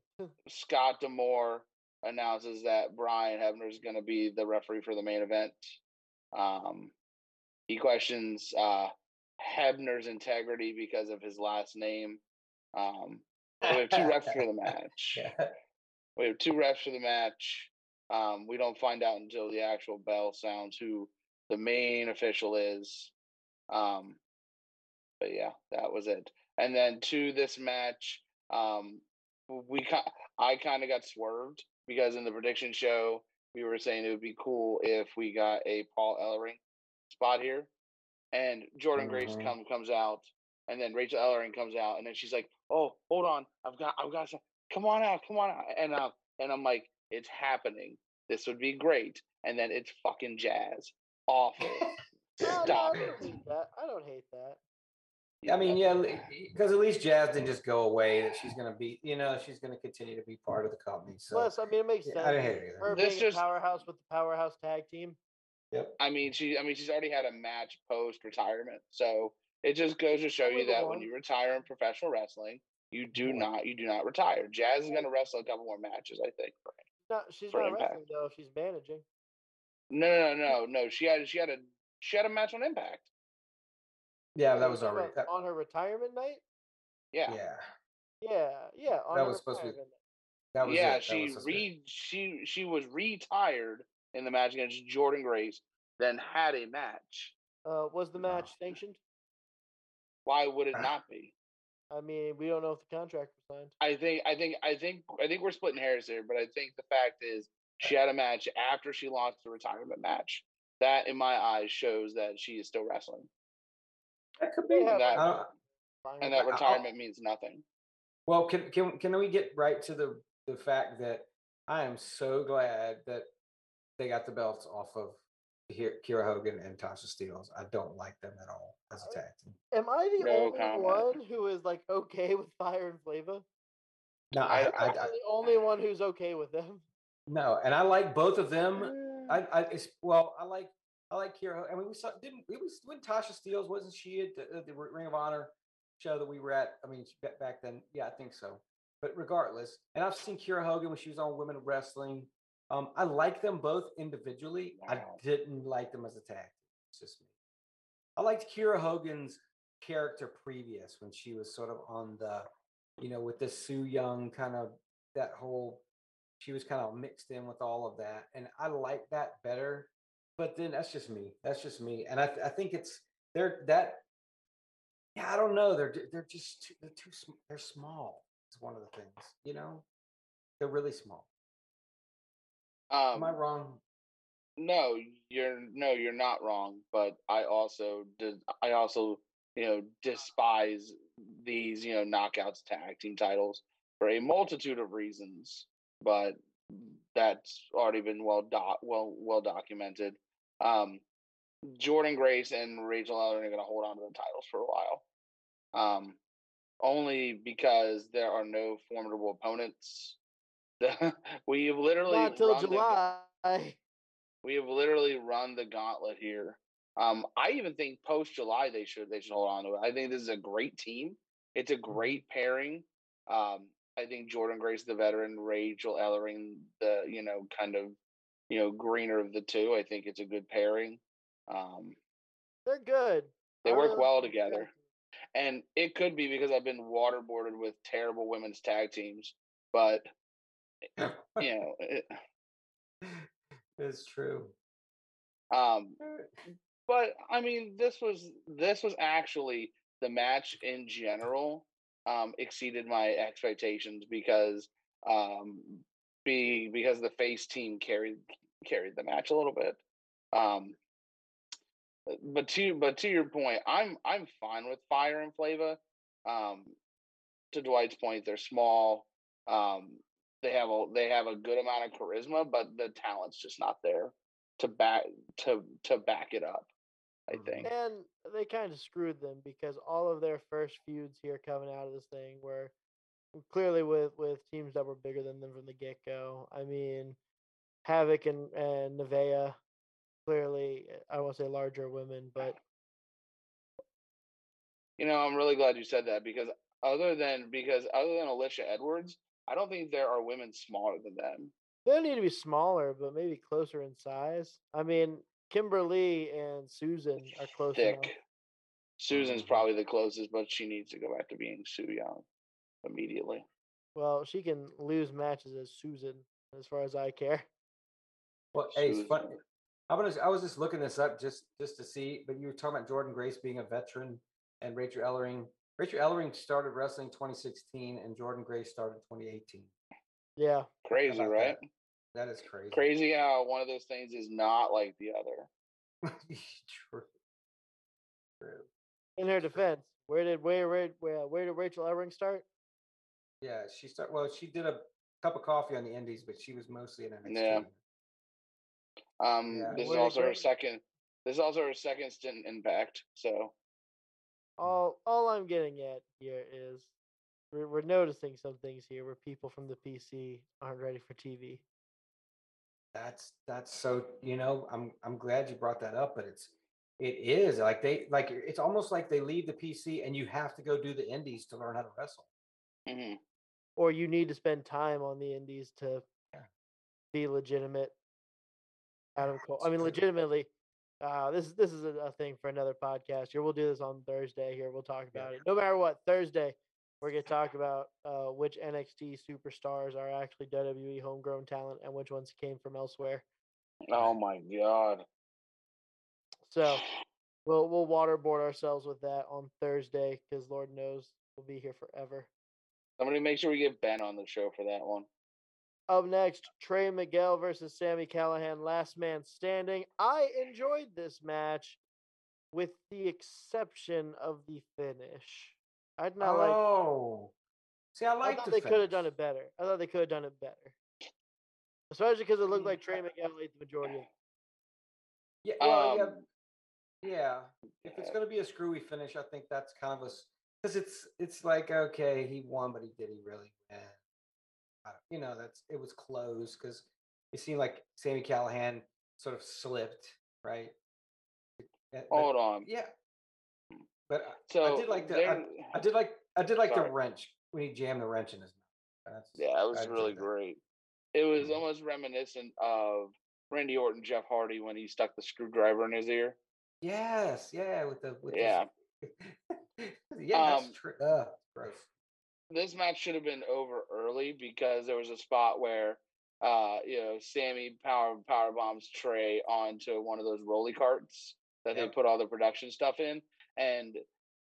Scott D'Amore announces that Brian Hebner is going to be the referee for the main event. He questions Hebner's integrity because of his last name. We have two refs for the match. We don't find out until the actual bell sounds who the main official is. But yeah, that was it. And then to this match, I kind of got swerved because in the prediction show, we were saying it would be cool if we got a Paul Ellering spot here. And Jordan Grace comes out, and then Rachel Ellering comes out, and then she's like, "Oh, hold on, I've got some. Come on out!" And I'm like, "It's happening. This would be great." And then it's fucking Jazz. Awful. Stop it. I don't hate that. Yeah, I mean, because at least Jazz didn't just go away. That she's going to be, she's going to continue to be part of the company. So plus, I mean, it makes sense. I don't hate it. Her being a powerhouse with the powerhouse tag team. Yep. She's already had a match post retirement, so it just goes to show you that when you retire in professional wrestling, you do not retire. Jazz is going to wrestle a couple more matches, I think. No, she's not wrestling though. She's managing. No. She had a match on Impact. Yeah, that was already on her retirement night. Yeah. That was supposed to be. That was it. She was retired in the match against Jordan Grace, then had a match. Was the match sanctioned? Why would it not be? I mean, we don't know if the contract was signed. I think we're splitting hairs here, but I think the fact is she had a match after she lost the retirement match. That, in my eyes, shows that she is still wrestling. That could be. And that retirement means nothing. Well, can we get right to the fact that I am so glad that they got the belts off of Kiera Hogan and Tasha Steelz. I don't like them at all as a tag team. Am I the only one who is like okay with Fire and Flavor? No, I'm the only one who's okay with them. No, and I like both of them. I like Kiera. I mean, we saw when Tasha Steelz, wasn't she at the Ring of Honor show that we were at. I mean, back then, yeah, I think so. But regardless, and I've seen Kiera Hogan when she was on Women Wrestling. I like them both individually. Wow. I didn't like them as a tag. It's just me. I liked Kiera Hogan's character previous when she was sort of on the, you know, with the Sue Young kind of that whole, she was kind of mixed in with all of that. And I like that better. But then that's just me. That's just me. And I think it's, they're that, yeah, I don't know. They're just, they're small. It's one of the things, you know, they're really small. Am I wrong? No, you're not wrong. But I also, you know, despise these, you know, knockouts tag team titles for a multitude of reasons. But that's already been well documented. Jordynne Grace and Rachel Elder are going to hold on to the titles for a while, only because there are no formidable opponents. We have literally run the gauntlet here. I even think post July they should hold on to it. I think this is a great team. It's a great pairing. I think Jordynne Grace, the veteran, Rachel Ellering, the, you know, kind of, you know, greener of the two. I think it's a good pairing. They're good. They work well together. And it could be because I've been waterboarded with terrible women's tag teams, but you know, it's true. But I mean, this was actually the match in general. Exceeded my expectations because the face team carried the match a little bit. But to your point, I'm fine with Fire and Flava. To Dwight's point, they're small. They have a good amount of charisma, but the talent's just not there to back it up, I think. And they kind of screwed them because all of their first feuds here coming out of this thing were clearly with teams that were bigger than them from the get-go. I mean, Havoc and Nevaeh, clearly, I won't say larger women, but... You know, I'm really glad you said that because other than Alicia Edwards, I don't think there are women smaller than them. They don't need to be smaller, but maybe closer in size. I mean... Kimberly and Susan are close. Susan's probably the closest, but she needs to go back to being Su Young immediately. Well, she can lose matches as Susan, as far as I care. Well, hey, it's funny. I was just looking this up just to see, but you were talking about Jordynne Grace being a veteran and Rachel Ellering. Rachel Ellering started wrestling 2016 and Jordynne Grace started 2018. Yeah. Crazy, right? That is crazy. Crazy how one of those things is not like the other. True. In her defense, where did Rachel Ellering start? Yeah, she started. Well, she did a cup of coffee on the Indies, but she was mostly in NXT. Yeah. Yeah. This is also her second stint in Impact. So. All I'm getting at here is we're noticing some things here where people from the PC aren't ready for TV. That's so, you know, I'm glad you brought that up, but it is like it's almost like they leave the PC and you have to go do the Indies to learn how to wrestle. Mm-hmm. Or you need to spend time on the Indies to be legitimate. Adam Cole. I mean, legitimately, this is a thing for another podcast here. We'll do this on Thursday here. We'll talk about it. No matter what, Thursday, we're going to talk about which NXT superstars are actually WWE homegrown talent and which ones came from elsewhere. Oh, my God. So we'll waterboard ourselves with that on Thursday because Lord knows we'll be here forever. I'm going to make sure we get Ben on the show for that one. Up next, Trey Miguel versus Sami Callihan, last man standing. I enjoyed this match with the exception of the finish. I did not like. Oh, see, I thought they could have done it better. Especially because it looked like Trey Miguel ate the majority of it. Yeah, well, yeah. If it's going to be a screwy finish, I think that's kind of a because it's like, okay, he won, but did he really win? You know, it was close because it seemed like Sami Callihan sort of slipped, right? Hold on. Yeah. But so I did like the the wrench when he jammed the wrench in his mouth. It was really great. It was almost reminiscent of Randy Orton, Jeff Hardy when he stuck the screwdriver in his ear. Yes, yeah, that's true. Gross. This match should have been over early because there was a spot where Sammy power bombs Trey onto one of those rolly carts that they put all the production stuff in, and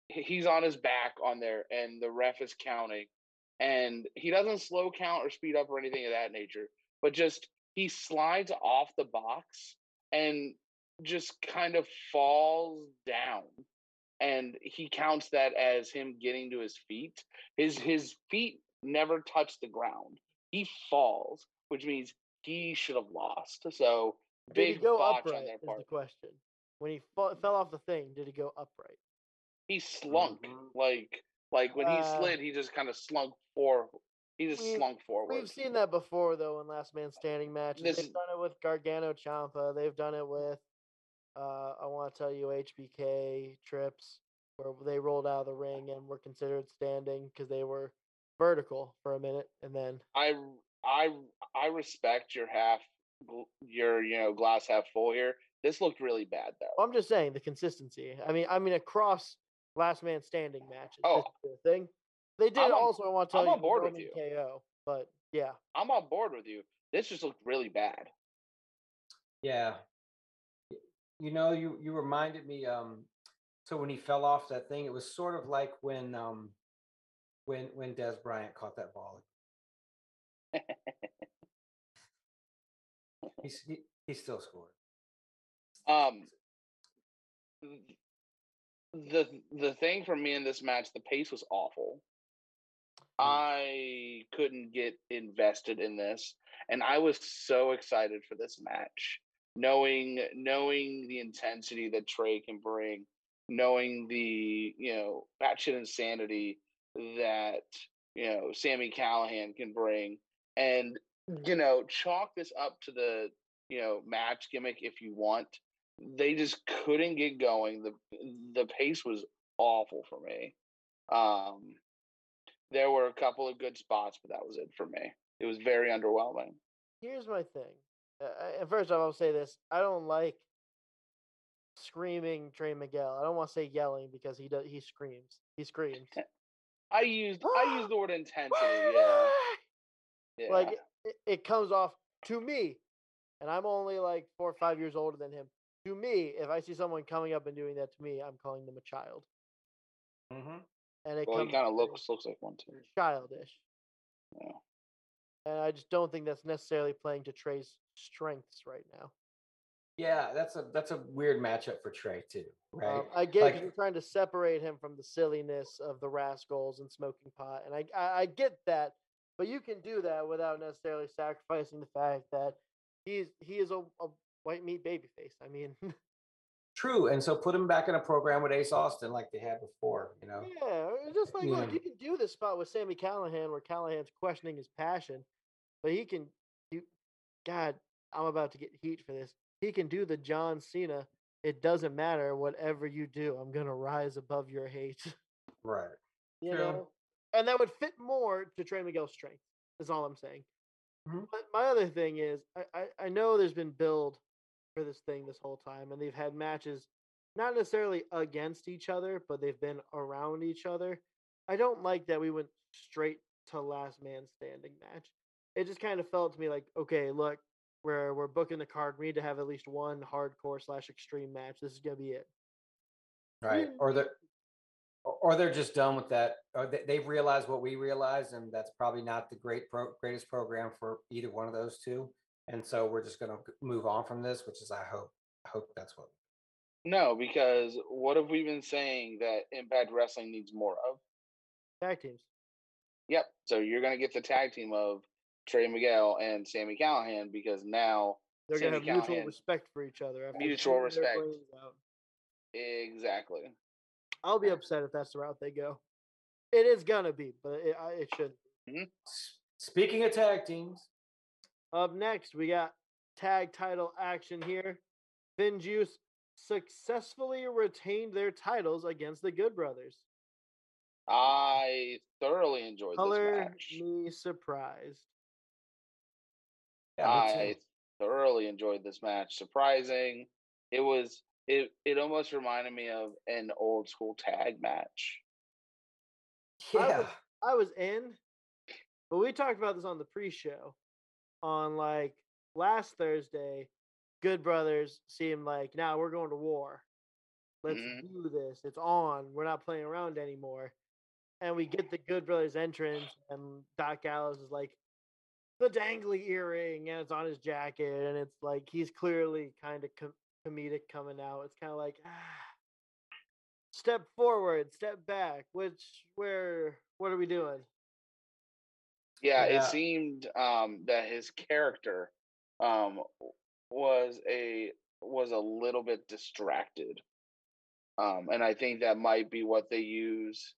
he's on his back on there, and the ref is counting, and he doesn't slow count or speed up or anything of that nature, but just he slides off the box and just kind of falls down, and he counts that as him getting to his feet. His feet never touch the ground. He falls, which means he should have lost. So big botch on their part. Is the question. When he fell off the thing, did he go upright? He slunk. Like when he slid, he just kind of slunk forward. He just slunk forward. We've seen that before, though, in Last Man Standing matches. They've done it with Gargano Ciampa. They've done it with, HBK trips, where they rolled out of the ring and were considered standing because they were vertical for a minute. And then I respect your glass half full here. This looked really bad, though. Well, I'm just saying the consistency. I mean across Last Man Standing matches. Oh, the thing they did I want to tell you. I'm on board with you. KO, but yeah, I'm on board with you. This just looked really bad. Yeah, you reminded me. So when he fell off that thing, it was sort of like when Des Bryant caught that ball. He still scored. The thing for me in this match, the pace was awful. I couldn't get invested in this, and I was so excited for this match, knowing the intensity that Trey can bring, knowing the batshit insanity that Sami Callihan can bring, and chalk this up to the match gimmick if you want. They just couldn't get going. The pace was awful for me. There were a couple of good spots, but that was it for me. It was very underwhelming. Here's my thing. First off, I'll say this. I don't like screaming Trey Miguel. I don't want to say yelling because he screams. He screams. I used the word intensity. Yeah. Like it comes off to me, and I'm only like 4 or 5 years older than him. To me, if I see someone coming up and doing that to me, I'm calling them a child. Mm-hmm. And he kind of looks like one too. Childish. Yeah. And I just don't think that's necessarily playing to Trey's strengths right now. Yeah, that's a weird matchup for Trey too, right? I get you're trying to separate him from the silliness of the Rascals and smoking pot, and I get that, but you can do that without necessarily sacrificing the fact that he is a white meat babyface. I mean, true. And so put him back in a program with Ace Austin like they had before. Yeah, just like look, you can do this spot with Sami Callihan where Callahan's questioning his passion, but he can do. God, I'm about to get heat for this. He can do the John Cena. It doesn't matter whatever you do. I'm gonna rise above your hate. Right. You know, and that would fit more to Trey Miguel's strength. Is all I'm saying. Mm-hmm. But my other thing is, I know there's been build for this thing this whole time, and they've had matches not necessarily against each other, but they've been around each other. I don't like that we went straight to Last Man Standing match. It just kind of felt to me like, okay, look, we're booking the card. We need to have at least one hardcore / extreme match. This is gonna be it, right? Or they're just done with that. Or they've realized what we realized, and that's probably not the greatest program for either one of those two. And so we're just going to move on from this, which is I hope that's what. No, because what have we been saying that Impact Wrestling needs more of? Tag teams. Yep. So you're going to get the tag team of Trey Miguel and Sami Callihan because now they're going to have mutual respect for each other. Mutual respect. Exactly. I'll be upset if that's the route they go. It is going to be, but it shouldn't. Mm-hmm. Speaking of tag teams. Up next, we got tag title action here. Finn Juice successfully retained their titles against the Good Brothers. I thoroughly enjoyed this match. Me surprised. Yeah, I thoroughly enjoyed this match. Surprising. It was. It almost reminded me of an old school tag match. Yeah, I was in. But we talked about this on the pre-show. On like last Thursday, Good Brothers seemed like, now we're going to war. Let's do this. It's on. We're not playing around anymore. And we get the Good Brothers entrance, and Doc Gallows is like, the dangly earring, and it's on his jacket, and it's like, he's clearly kind of comedic coming out. It's kind of like, step forward, step back, what are we doing? Yeah, it seemed that his character was a little bit distracted. And I think that might be what they use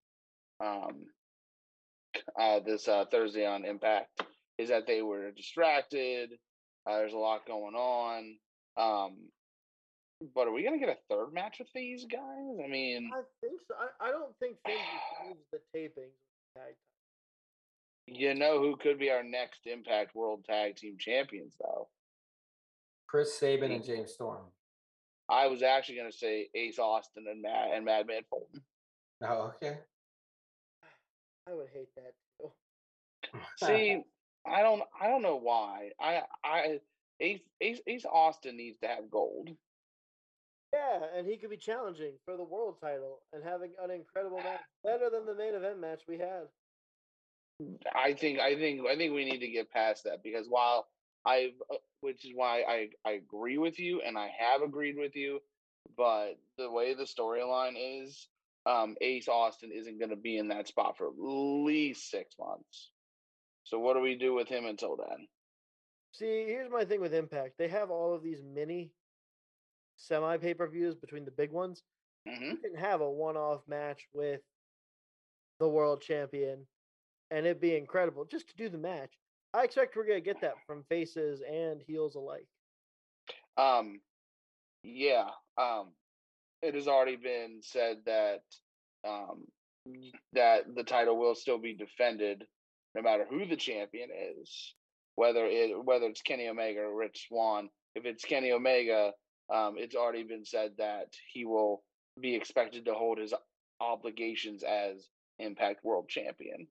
this Thursday on Impact, is that they were distracted. There's a lot going on. But are we going to get a third match with these guys? I mean, I think so. I don't think they use the taping. You know who could be our next Impact World Tag Team Champions, though? Chris Sabin and James Storm. I was actually going to say Ace Austin and Madman Fulton. Oh, okay. I would hate that too. See, I don't know why. Ace Austin needs to have gold. Yeah, and he could be challenging for the world title and having an incredible match, better than the main event match we had. I think we need to get past that, because while which is why I agree with you, and I have agreed with you, but the way the storyline is, Ace Austin isn't going to be in that spot for at least 6 months. So what do we do with him until then? See, here's my thing with Impact. They have all of these mini semi-pay-per-views between the big ones. You can have a one-off match with the world champion, and it'd be incredible just to do the match. I expect we're going to get that from faces and heels alike. It has already been said that that the title will still be defended no matter who the champion is, whether it's Kenny Omega or Rich Swann. If it's Kenny Omega, it's already been said that he will be expected to hold his obligations as Impact World Champion.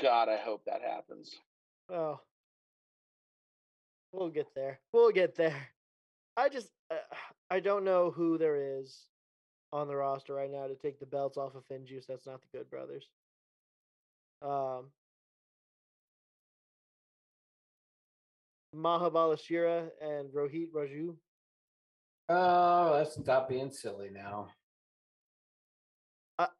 God, I hope that happens. Well, we'll get there. We'll get there. I just, I don't know who there is on the roster right now to take the belts off of FinJuice. That's not the Good Brothers. Mahabalashira and Rohit Raju. Oh, let's stop being silly now.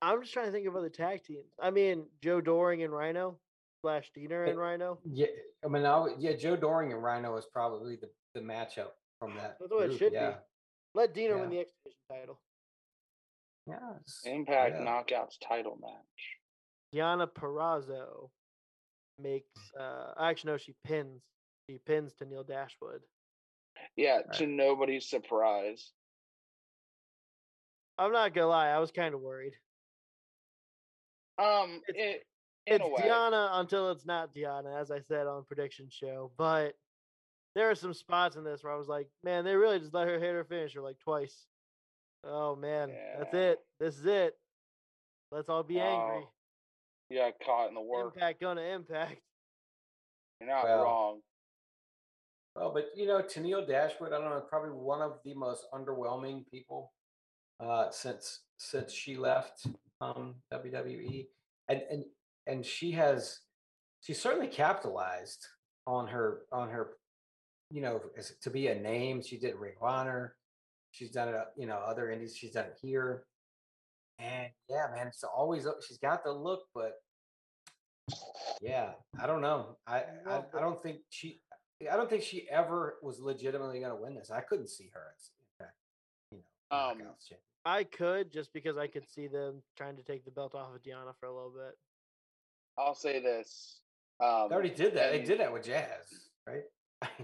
I'm just trying to think of other tag teams. I mean, Joe Doring and Rhino, Flash Diener and Rhino. Yeah, I mean, Joe Doring and Rhino is probably the matchup from that. That's what it should be. Let Diener win the X Division title. Yes. Impact Knockouts title match. Deonna Purrazzo makes. Actually, no, she pins. She pins to Neil Dashwood. Yeah, right. To nobody's surprise. I'm not gonna lie, I was kind of worried. It's Deonna until it's not Deonna, as I said on prediction show. But there are some spots in this where I was like, man, they really just let her hit her finisher like twice. Oh man, that's it. This is it. Let's all be angry. You got caught in the work. Impact gonna impact. You're not wrong. Well, but you know, Neil Dashwood, I don't know, probably one of the most underwhelming people since she left WWE, and she certainly capitalized on her, you know, to be a name. She did Ring of Honor, she's done it, you know, other indies, she's done it here, and yeah, man, it's always up. She's got the look, but yeah, I don't know. I don't think she ever was legitimately going to win this. I couldn't see her as, you know, I could, just because I could see them trying to take the belt off of Deonna for a little bit. I'll say this. They already did that. They did that with Jazz, right?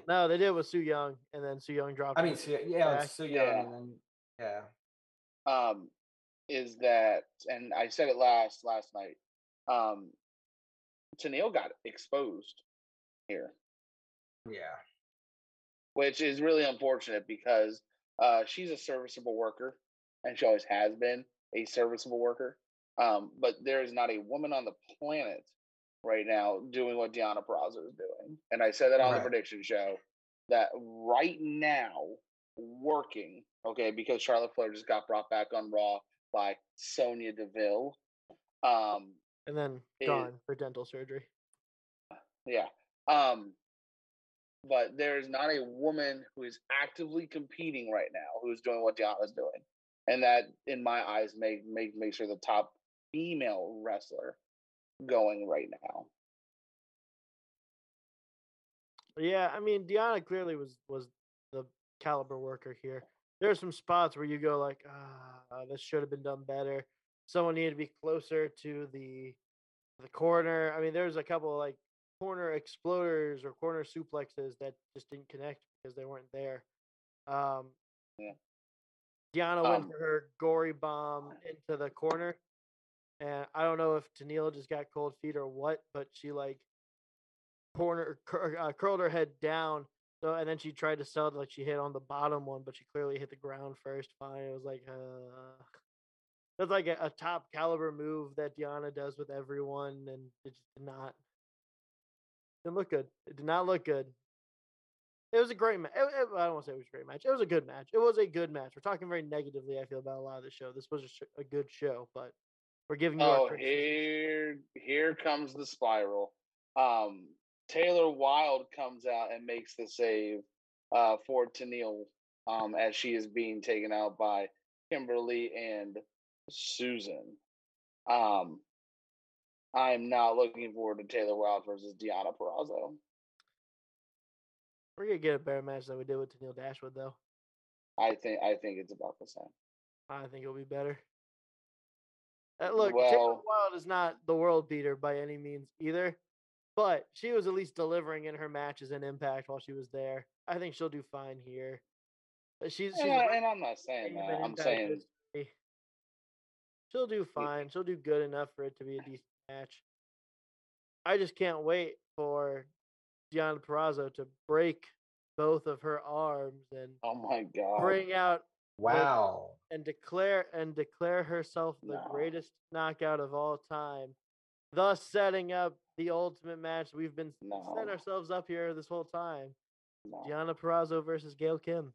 No, they did it with Su Yung, and then Su Yung dropped. Su Yung, and then is that, and I said it last night. Tenille got exposed here. Yeah, which is really unfortunate because she's a serviceable worker, and she always has been a serviceable worker. But there is not a woman on the planet right now doing what Deonna Purrazzo is doing. And I said that on the prediction show that right now working, okay, because Charlotte Flair just got brought back on Raw by Sonya Deville. And then gone for dental surgery. Yeah. But there is not a woman who is actively competing right now who is doing what Deonna is doing. And that, in my eyes, makes her the top female wrestler going right now. Yeah, I mean, Deonna clearly was the caliber worker here. There are some spots where you go like, this should have been done better. Someone needed to be closer to the corner. I mean, there's a couple of, like, corner exploders or corner suplexes that just didn't connect because they weren't there. Yeah. Deonna went for her gory bomb into the corner. And I don't know if Tenille just got cold feet or what, but she like curled her head down. So, and then she tried to sell it like she hit on the bottom one, but she clearly hit the ground first. Fine. It was like, that's like a top caliber move that Deonna does with everyone. And it just didn't look good. It did not look good. It was a great match. I don't want to say it was a great match. It was a good match. It was a good match. We're talking very negatively, I feel, about a lot of the show. This was a good show, but we're giving you our criticism. Here comes the spiral. Taylor Wilde comes out and makes the save for Tenille as she is being taken out by Kimberly and Susan. I'm not looking forward to Taylor Wilde versus Deonna Purrazzo. We're gonna get a better match than we did with Tenille Dashwood, though. I think it's about the same. I think it'll be better. Look, Taylor Wilde is not the world beater by any means either, but she was at least delivering in her matches and Impact while she was there. I think she'll do fine here. And I'm not saying that. I'm saying she'll do fine. She'll do good enough for it to be a decent match. I just can't wait for Deonna Purrazzo to break both of her arms and bring out and declare herself the greatest knockout of all time, thus setting up the ultimate match we've been setting ourselves up here this whole time. Deonna Purrazzo versus Gail Kim.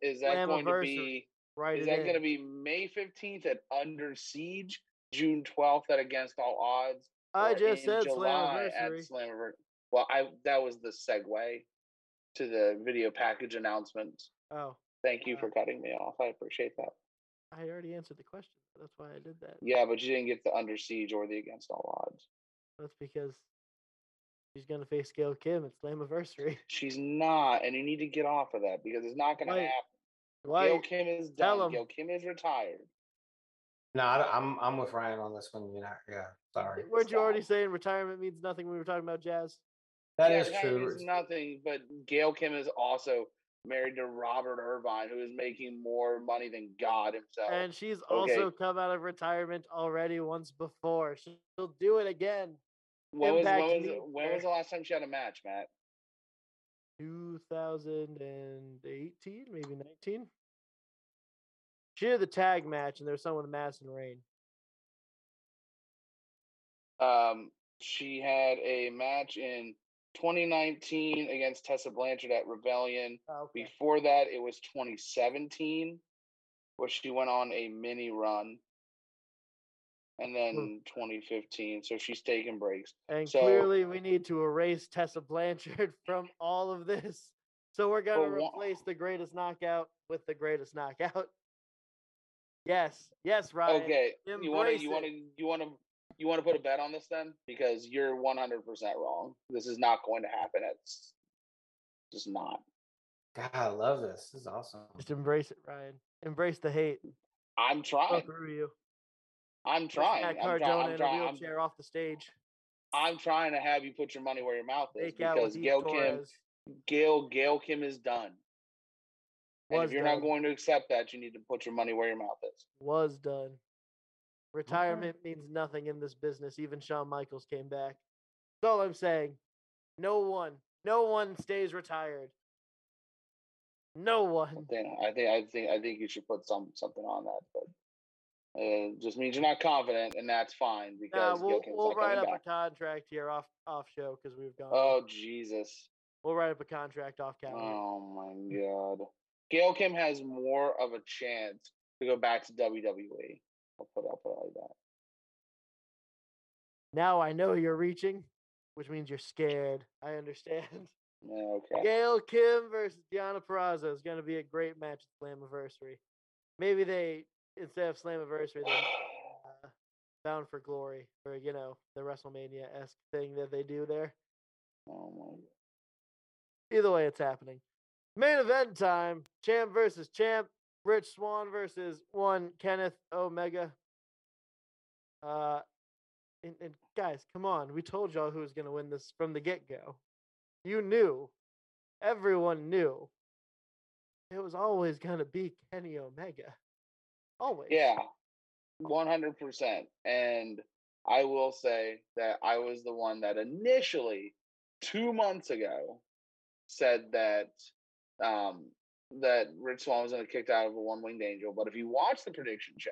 Is that going to be going to be May 15th at Under Siege, June 12th at Against All Odds? I just said Slammiversary. Well, that was the segue to the video package announcement. Oh. Thank you for cutting me off. I appreciate that. I already answered the question. That's why I did that. Yeah, but you didn't get the Under Siege or the Against All Odds. That's because she's going to face Gail Kim at Slammiversary. She's not, and you need to get off of that because it's not going to happen. Gail Kim is done. Gail Kim is retired. No, I'm with Ryan on this one. You're not, sorry. Weren't you already saying retirement means nothing when we were talking about Jazz? That is true. Means nothing, but Gail Kim is also married to Robert Irvine, who is making more money than God himself. And she's also come out of retirement already once before. She'll do it again. When was the last time she had a match, Matt? 2018, maybe 19. She did the tag match, and there was someone with Madison and Rain. She had a match in 2019 against Tessa Blanchard at Rebellion. Okay. Before that, it was 2017, where she went on a mini run, and then 2015. So she's taking breaks. And clearly, we need to erase Tessa Blanchard from all of this. So we're going to replace the greatest knockout with the greatest knockout. Yes, Ryan. Okay, you want to put a bet on this then, because you're 100% wrong. This is not going to happen. It's just not. God, I love this. This is awesome. Just embrace it, Ryan. Embrace the hate. I'm trying. I'm trying. Matt Cardona in a wheelchair off the stage. I'm trying to have you put your money where your mouth is, because Gail Kim is done. And if you're not going to accept that, you need to put your money where your mouth is. Was done. Retirement means nothing in this business. Even Shawn Michaels came back. That's all I'm saying. No one stays retired. No one. I think you should put something on that, but it just means you're not confident, and that's fine. Because we'll write up a contract here off show because we've gone. Oh Jesus! We'll write up a contract off camera. Oh my God! Gail Kim has more of a chance to go back to WWE. I'll put it like that. Now I know you're reaching, which means you're scared. I understand. Okay. Gail Kim versus Deonna Purrazzo is going to be a great match at Slammiversary. Maybe they, instead of Slammiversary, they're Bound for Glory, or, you know, the WrestleMania-esque thing that they do there. Oh, my God. Either way, it's happening. Main event time. Champ versus champ. Rich Swann versus one Kenneth Omega. And guys, come on. We told y'all who was going to win this from the get-go. You knew. Everyone knew. It was always going to be Kenny Omega. Always. Yeah. 100%. And I will say that I was the one that initially, 2 months ago, said that that Rich Swann was going to kick out of a one-winged angel. But if you watch the prediction show,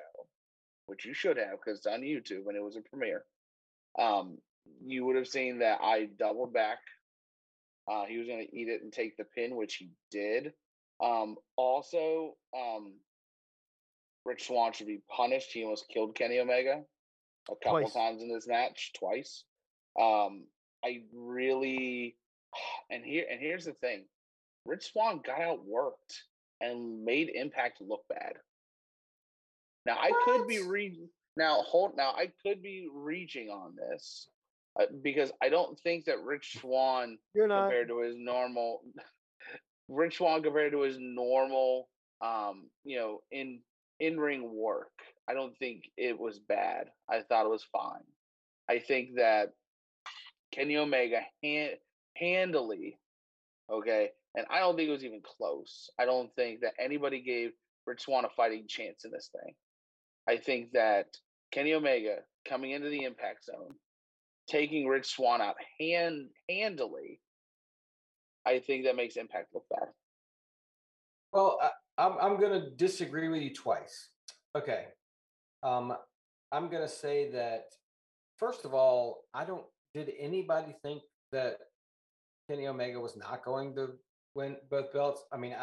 which you should have because it's on YouTube and it was a premiere, you would have seen that I doubled back. He was going to eat it and take the pin, which he did. Also, Rich Swann should be punished. He almost killed Kenny Omega a couple times in this match, twice. Here's the thing. Rich Swann got outworked and made Impact look bad. Now I could be reaching on this. Because I don't think that Rich Swann compared to his normal in-ring work, I don't think it was bad. I thought it was fine. I think that Kenny Omega handily, okay, and I don't think it was even close. I don't think that anybody gave Rich Swann a fighting chance in this thing. I think that Kenny Omega coming into the Impact Zone, taking Rich Swann out handily, I think that makes Impact look bad. Well, I'm going to disagree with you twice. Okay. I'm going to say that, first of all, did anybody think that Kenny Omega was not going to win both belts? I mean,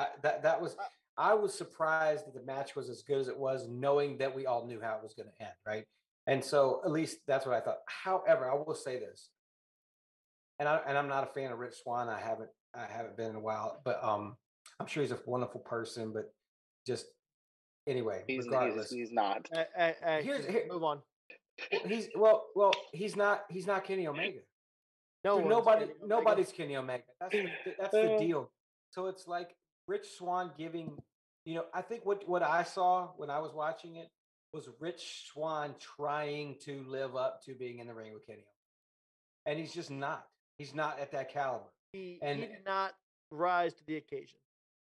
I was surprised that the match was as good as it was, knowing that we all knew how it was going to end, right? And so at least that's what I thought. However, I will say this, and I'm not a fan of Rich Swann. I haven't been in a while, but I'm sure he's a wonderful person, but just anyway, regardless. He's not. Move on. He's not Kenny Omega. Nobody's Kenny Omega. That's the deal. So it's like Rich Swann giving, I think what I saw when I was watching it was Rich Swann trying to live up to being in the ring with Kenny Omega. And he's just not. He's not at that caliber. He did not rise to the occasion.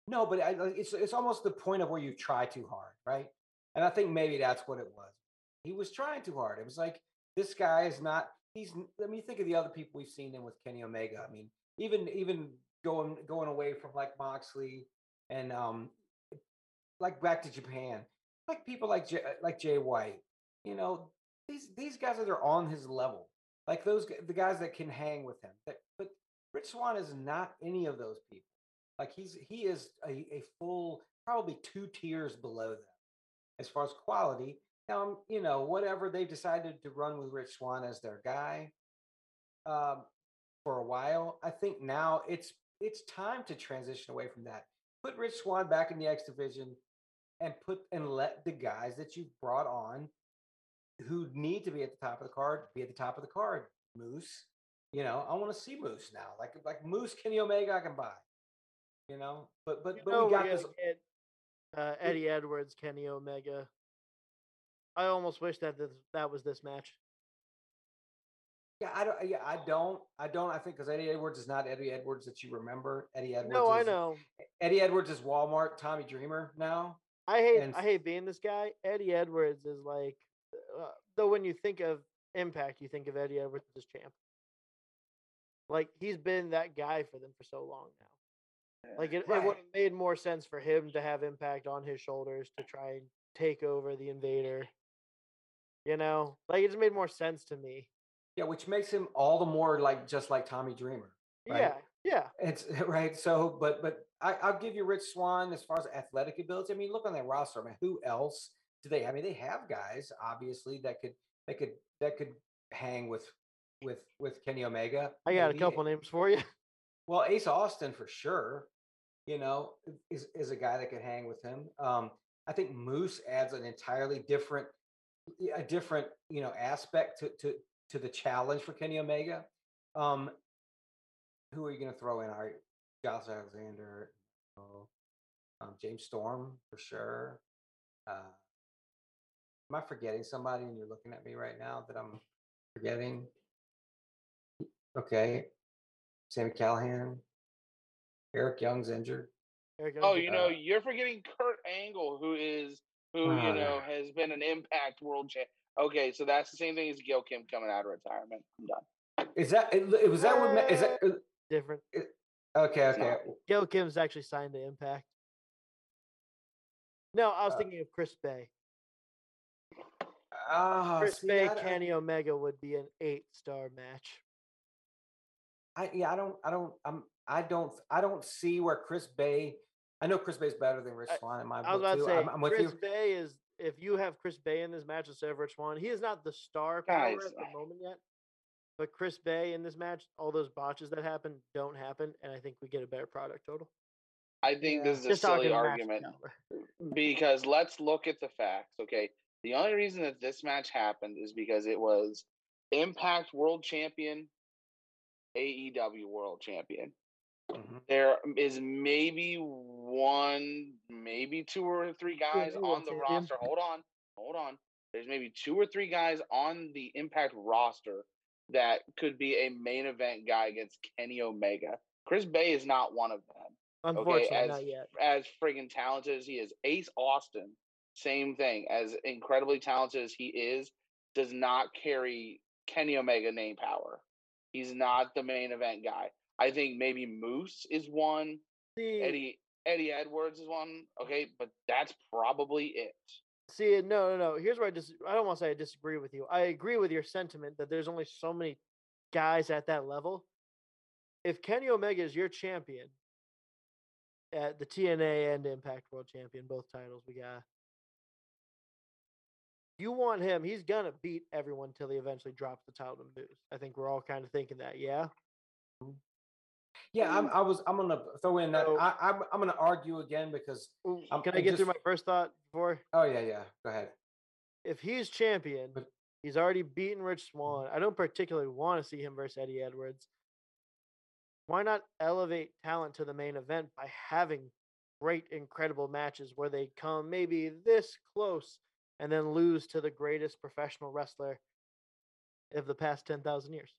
No, but it's almost the point of where you try too hard, right? And I think maybe that's what it was. He was trying too hard. It was like, this guy is not – think of the other people we've seen him with Kenny Omega. I mean, even going away from like Moxley and like back to Japan. Like people like Jay White, these guys are on his level. Like the guys that can hang with him. But Rich Swann is not any of those people. Like he is a full, probably 2 tiers below them as far as quality. Now, whatever they decided to run with Rich Swann as their guy for a while. I think now it's time to transition away from that. Put Rich Swann back in the X Division. And let the guys that you brought on, who need to be at the top of the card, be at the top of the card. Moose, I want to see Moose now. Like Moose, Kenny Omega, I can buy. But we got this. Eddie Edwards, Kenny Omega. I almost wish that that was this match. I don't. I think because Eddie Edwards is not Eddie Edwards that you remember. Eddie Edwards. No, I know. Eddie Edwards is Walmart Tommy Dreamer now. I hate being this guy. Eddie Edwards is like, though when you think of Impact, you think of Eddie Edwards as champ. Like he's been that guy for them for so long now. Like it would have made more sense for him to have Impact on his shoulders to try and take over the Invader. You know, like it just made more sense to me. Yeah, which makes him all the more like just like Tommy Dreamer. Right? Yeah. It's right. So, but I'll give you Rich Swann as far as athletic ability. I mean, look on that roster. I mean, who else do they? I mean, they have guys obviously that could hang with Kenny Omega. I got a couple names for you. Well, Ace Austin for sure. You know, is a guy that could hang with him. I think Moose adds an entirely different you know aspect to the challenge for Kenny Omega. Who are you going to throw in? All right, Josh Alexander, James Storm for sure. Am I forgetting somebody? And you're looking at me right now that I'm forgetting. Okay, Sammy Callahan, Eric Young's injured. You're forgetting Kurt Angle, who has been an Impact World Champion. Okay, so that's the same thing as Gail Kim coming out of retirement. I'm done. Is that it? Was that what? Is that different? Okay. No. Gail Kim's actually signed to Impact. No, I was thinking of Chris Bay. Chris Bay, Kenny Omega would be an 8-star match. I don't see where Chris Bay. I know Chris Bay's better than Rich Swann in my book. I was about to say, I'm with Chris you. Bay is. If you have Chris Bay in this match instead of Rich Swann, he is not the star power at the moment yet. But Chris Bay in this match, all those botches that happen don't happen, and I think we get a better product total. I think this is a silly argument because let's look at the facts. Okay, the only reason that this match happened is because it was Impact World Champion, AEW World Champion. Mm-hmm. There is maybe one, maybe two or three guys on the roster. Hold on. There's maybe two or three guys on the Impact roster that could be a main event guy against Kenny Omega. Chris Bay is not one of them. Unfortunately, okay? Not yet. As friggin' talented as he is, Ace Austin, same thing. As incredibly talented as he is, does not carry Kenny Omega name power. He's not the main event guy. I think maybe Moose is one. See, Eddie Edwards is one. Okay, but that's probably it. See, no. Here's where I don't want to say I disagree with you. I agree with your sentiment that there's only so many guys at that level. If Kenny Omega is your champion at the TNA and Impact World Champion, both titles we got, you want him. He's going to beat everyone until he eventually drops the title to Moose. I think we're all kind of thinking that, yeah? Yeah, I'm gonna throw in that. I'm gonna argue again because can I get through my first thought before? Oh yeah. Go ahead. If he's champion, he's already beaten Rich Swann. I don't particularly want to see him versus Eddie Edwards. Why not elevate talent to the main event by having great, incredible matches where they come maybe this close and then lose to the greatest professional wrestler of the past 10,000 years?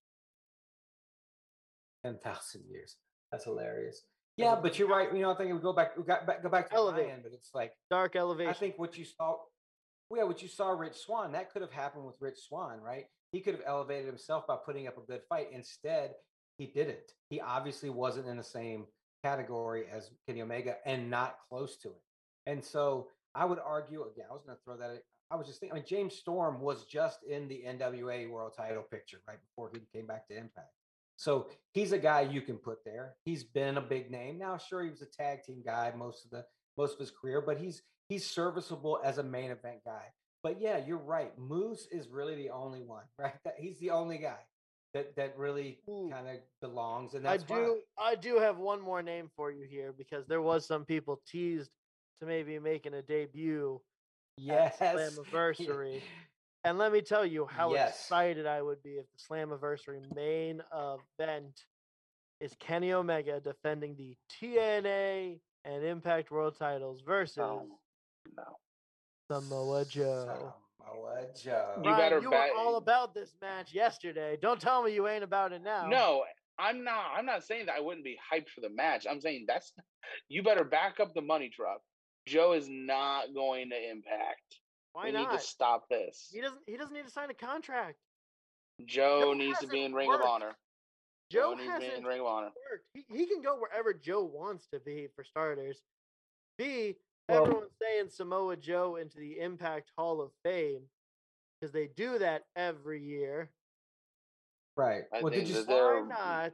10,000 years. That's hilarious. Yeah, but you're right. You know, I think it would go back to Ryan, but it's like dark elevation. I think what you saw Rich Swann, that could have happened with Rich Swann, right? He could have elevated himself by putting up a good fight. Instead, he didn't. He obviously wasn't in the same category as Kenny Omega and not close to it. And so I would argue again, I was going to throw that at, I was just thinking, I mean, James Storm was just in the NWA world title picture right before he came back to Impact. So he's a guy you can put there. He's been a big name. Now, sure, he was a tag team guy most of his career, but he's serviceable as a main event guy. But yeah, you're right. Moose is really the only one, right? He's the only guy that really kind of belongs. And that's I do have one more name for you here because there was some people teased to maybe making a debut. Yes, at Slammiversary. And let me tell you how excited I would be if the Slammiversary main event is Kenny Omega defending the TNA and Impact World titles versus Samoa Joe. Samoa Joe. You better you were all about this match yesterday. Don't tell me you ain't about it now. No, I'm not. I'm not saying that I wouldn't be hyped for the match. I'm saying that's you better back up the money truck. Joe is not going to Impact. Why not? We need to stop this. He doesn't need to sign a contract. Joe needs to be in Ring of Honor. Joe needs to be in Ring of Honor. He can go wherever Joe wants to be, for starters. B, everyone's saying Samoa Joe into the Impact Hall of Fame because they do that every year. Right. Well, did you why not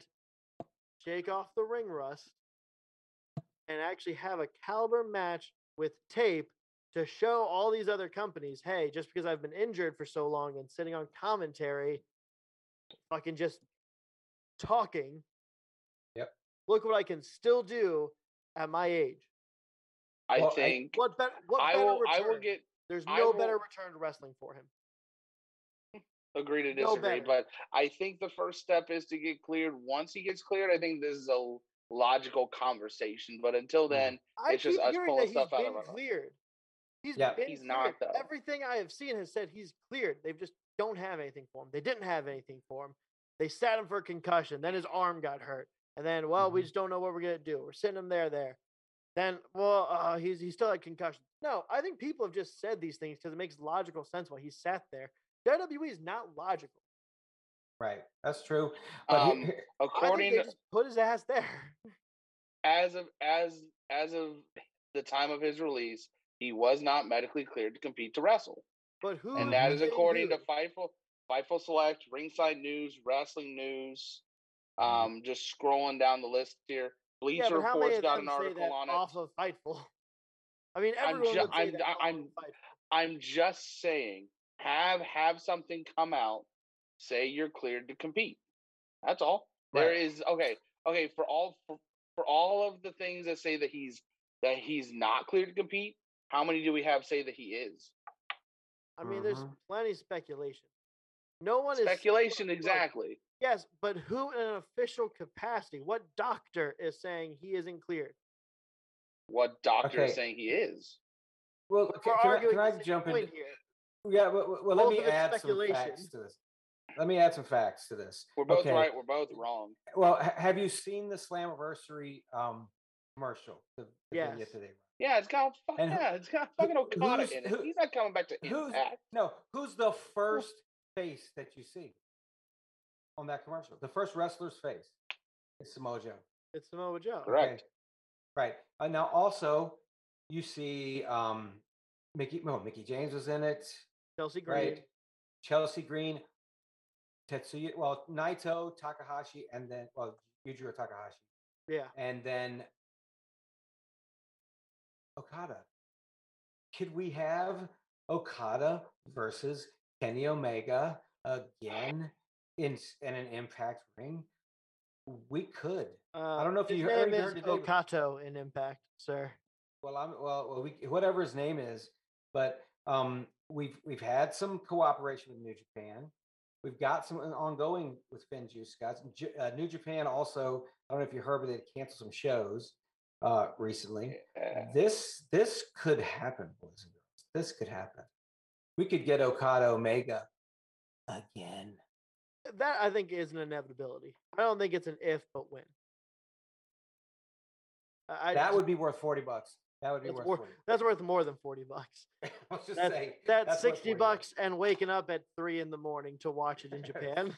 shake off the ring rust and actually have a caliber match with tape to show all these other companies, hey, just because I've been injured for so long and sitting on commentary, fucking just talking, yep, look what I can still do at my age. I think. There's no better return to wrestling for him. Agree to disagree, but I think the first step is to get cleared. Once he gets cleared, I think this is a logical conversation. But until then, it's just us pulling stuff out of our cleared. He's not though. Everything I have seen has said he's cleared. They just don't have anything for him. They didn't have anything for him. They sat him for a concussion. Then his arm got hurt, and then we just don't know what we're gonna do. We're sitting him there. Then, he's still had concussion. No, I think people have just said these things because it makes logical sense why he sat there. WWE is not logical. Right, that's true. But according to put his ass there. As of the time of his release, he was not medically cleared to compete to wrestle. But who? And that is according to Fightful Select, Ringside News, Wrestling News. Just scrolling down the list here. Bleacher Report's got an article on it. Off of Fightful. I mean, everyone would say that I'm just saying. Have something come out, say you're cleared to compete. That's all. Right. There is okay for all of the things that say that he's not cleared to compete. How many do we have say that he is? I mean, there's plenty of speculation. No one is exactly. Yes, but who in an official capacity? What doctor is saying he isn't cleared? What doctor is saying he is? Well, can I jump in here? Yeah, well let me add some facts to this. We're both right. We're both wrong. Well, have you seen the Slammiversary commercial? Yes. Today? Yeah, it's got fucking Okada in it. He's not coming back to Impact. Who's the first face that you see on that commercial? The first wrestler's face is Samoa Joe. It's Samoa Joe. Correct. Okay. Right. And now also you see Mickie James was in it. Chelsea Green. Right? Chelsea Green, Tetsuya, Naito, Takahashi, and then, Yujiro Takahashi. Yeah. And then Okada. Could we have Okada versus Kenny Omega again in an Impact ring? We could. I don't know if you heard today. Okato in Impact, sir. Well, whatever his name is. But we've had some cooperation with New Japan. We've got some ongoing with Finn Juice guys. New Japan also, I don't know if you heard, but they canceled some shows recently. Yeah. This could happen, boys and girls. This could happen. We could get Okada Omega again. That I think is an inevitability. I don't think it's an if, but when. That would be worth $40. That would be worth $40. That's worth more than $40. I was just saying. That's $60 and waking up at 3 a.m. to watch it in Japan.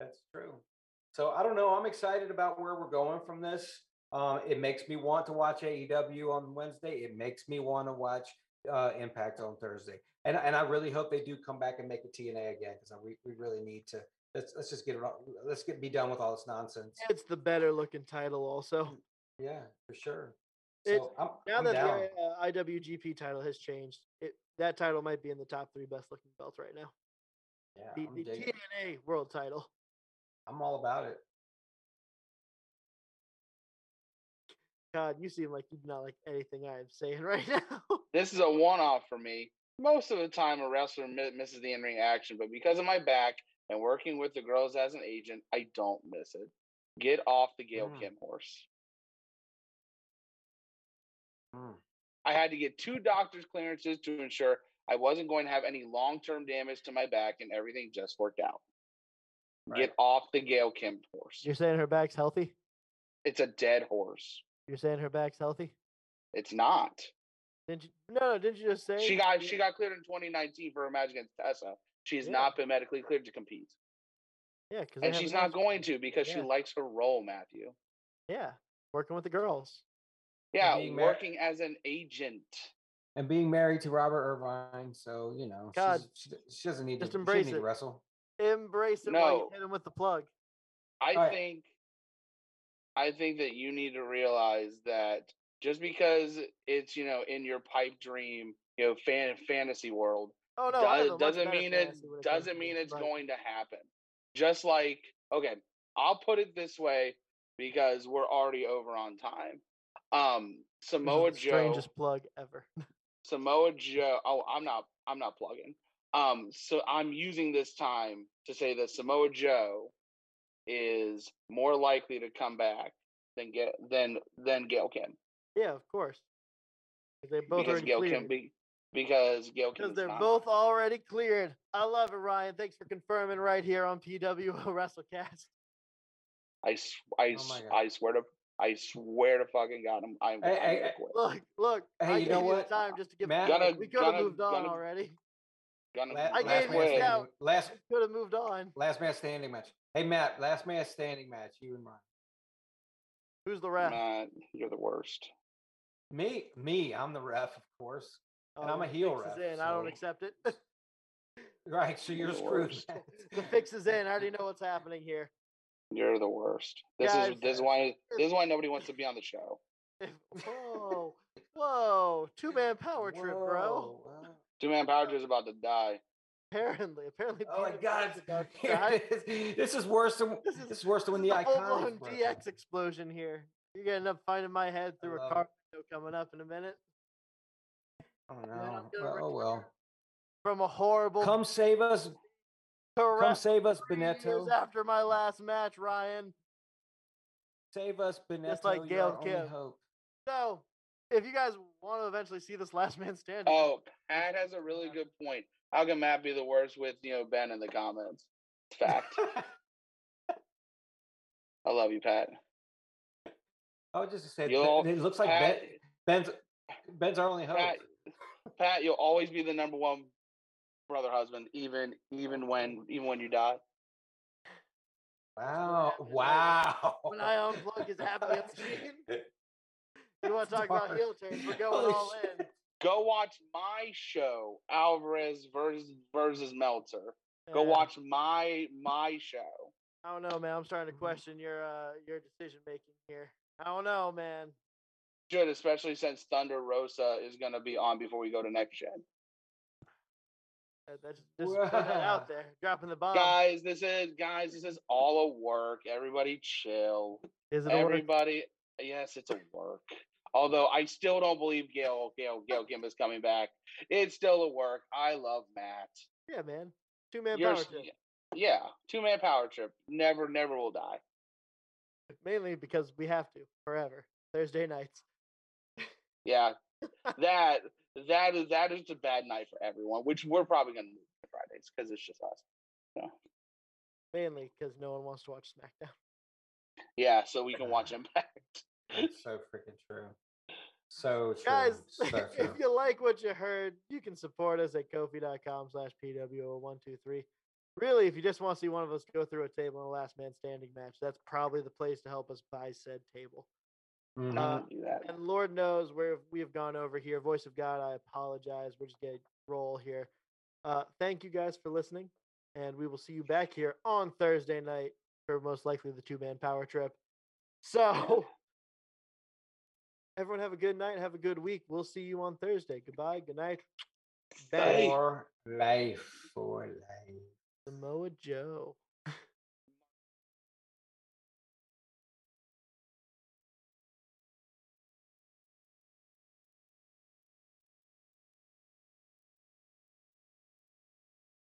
That's true. So I don't know. I'm excited about where we're going from this. It makes me want to watch AEW on Wednesday. It makes me want to watch Impact on Thursday. And I really hope they do come back and make a TNA again because we really need to. Let's just get it. Let's be done with all this nonsense. It's the better looking title, also. Yeah, for sure. So now that the IWGP title has changed, that title might be in the top 3 best-looking belts right now. Yeah, the TNA World Title. I'm all about it. God, you seem like you do not like anything I am saying right now. This is a one-off for me. Most of the time, a wrestler misses the in-ring action, but because of my back and working with the girls as an agent, I don't miss it. Get off the Gail Kim horse. I had to get 2 doctor's clearances to ensure I wasn't going to have any long-term damage to my back, and everything just worked out. Right. Get off the Gail Kim horse. You're saying her back's healthy? It's a dead horse. You're saying her back's healthy? It's not. Didn't you just say she got cleared in 2019 for her match against Tessa? She's not been medically cleared to compete. Yeah, and she's not going to because she likes her role, Matthew. Yeah, working with the girls. Yeah, working as an agent. And being married to Robert Irvine, so, you know, God, she doesn't need to wrestle. Embrace it while you hit him with the plug. I think that you need to realize that just because it's, you know, in your pipe dream, you know, fantasy world, doesn't mean it's going to happen. Just like, okay, I'll put it this way because we're already over on time. Samoa Joe, strangest plug ever. Samoa Joe. Oh, I'm not plugging. So I'm using this time to say that Samoa Joe is more likely to come back than Gail Kim. Yeah, of course. They both are cleared. Because they're both already cleared. I love it, Ryan. Thanks for confirming right here on PWO WrestleCast. I swear to fucking God, I'm going to quit. Look. Hey, you know what? Time just to give Matt, we could have moved on already. I gave you a shout. Last could have moved on. Last man standing match. Hey Matt, last man standing match. You and mine. Who's the ref? Matt, you're the worst. Me. I'm the ref, of course, and I'm a heel ref. So. I don't accept it. Right. So you're screwed. The fix is in. I already know what's happening here. You're the worst. This is why nobody wants to be on the show. Whoa! 2-man power trip, bro. Wow. 2-man power trip is about to die. Apparently. Oh my God! This is worse than when the Iconics. DX explosion here. You're gonna end up finding my head through a car window coming up in a minute. Oh no! Well. From a horrible. Come save us. Come save us, Benetto. After my last match, Ryan. Save us, Benetto. Just like Gail Kim. So, if you guys want to eventually see this last man standing. Oh, Pat has a really good point. How can Matt be the worst with, you know, Ben in the comments? Fact. I love you, Pat. I was just saying, it looks like Pat, Ben's our only hope. Pat, you'll always be the number one brother, husband, even when you die. Wow! When I unplug his happy screen. You want to talk about heel turns? We're going all in. Go watch my show, Alvarez versus Meltzer. Yeah. Go watch my show. I don't know, man. I'm starting to question your decision making here. I don't know, man. Should, especially since Thunder Rosa is going to be on before we go to Next Gen. That's just out there, dropping the bomb. Guys, this is all a work. Everybody chill. Is it everybody? Work? Yes, it's a work. Although I still don't believe Gail Kim is coming back. It's still a work. I love Matt. Yeah, man. 2-man power trip. Yeah, 2-man power trip. Never will die. Mainly because we have to forever. Thursday nights. Yeah. That is a bad night for everyone, which we're probably going to move to Fridays because it's just us. Yeah. Mainly because no one wants to watch SmackDown. Yeah, so we can watch Impact. That's so freaking true. So true. Guys, so true. If you like what you heard, you can support us at Ko-fi.com/PWO123. Really, if you just want to see one of us go through a table in a last man standing match, that's probably the place to help us buy said table. Mm-hmm. And Lord knows where we have gone over here. Voice of God, I apologize. We're just going to roll here. Thank you guys for listening, and we will see you back here on Thursday night for most likely the 2-man power trip. So, everyone have a good night. Have a good week. We'll see you on Thursday. Goodbye. Good night. Bye. For life. Samoa Joe.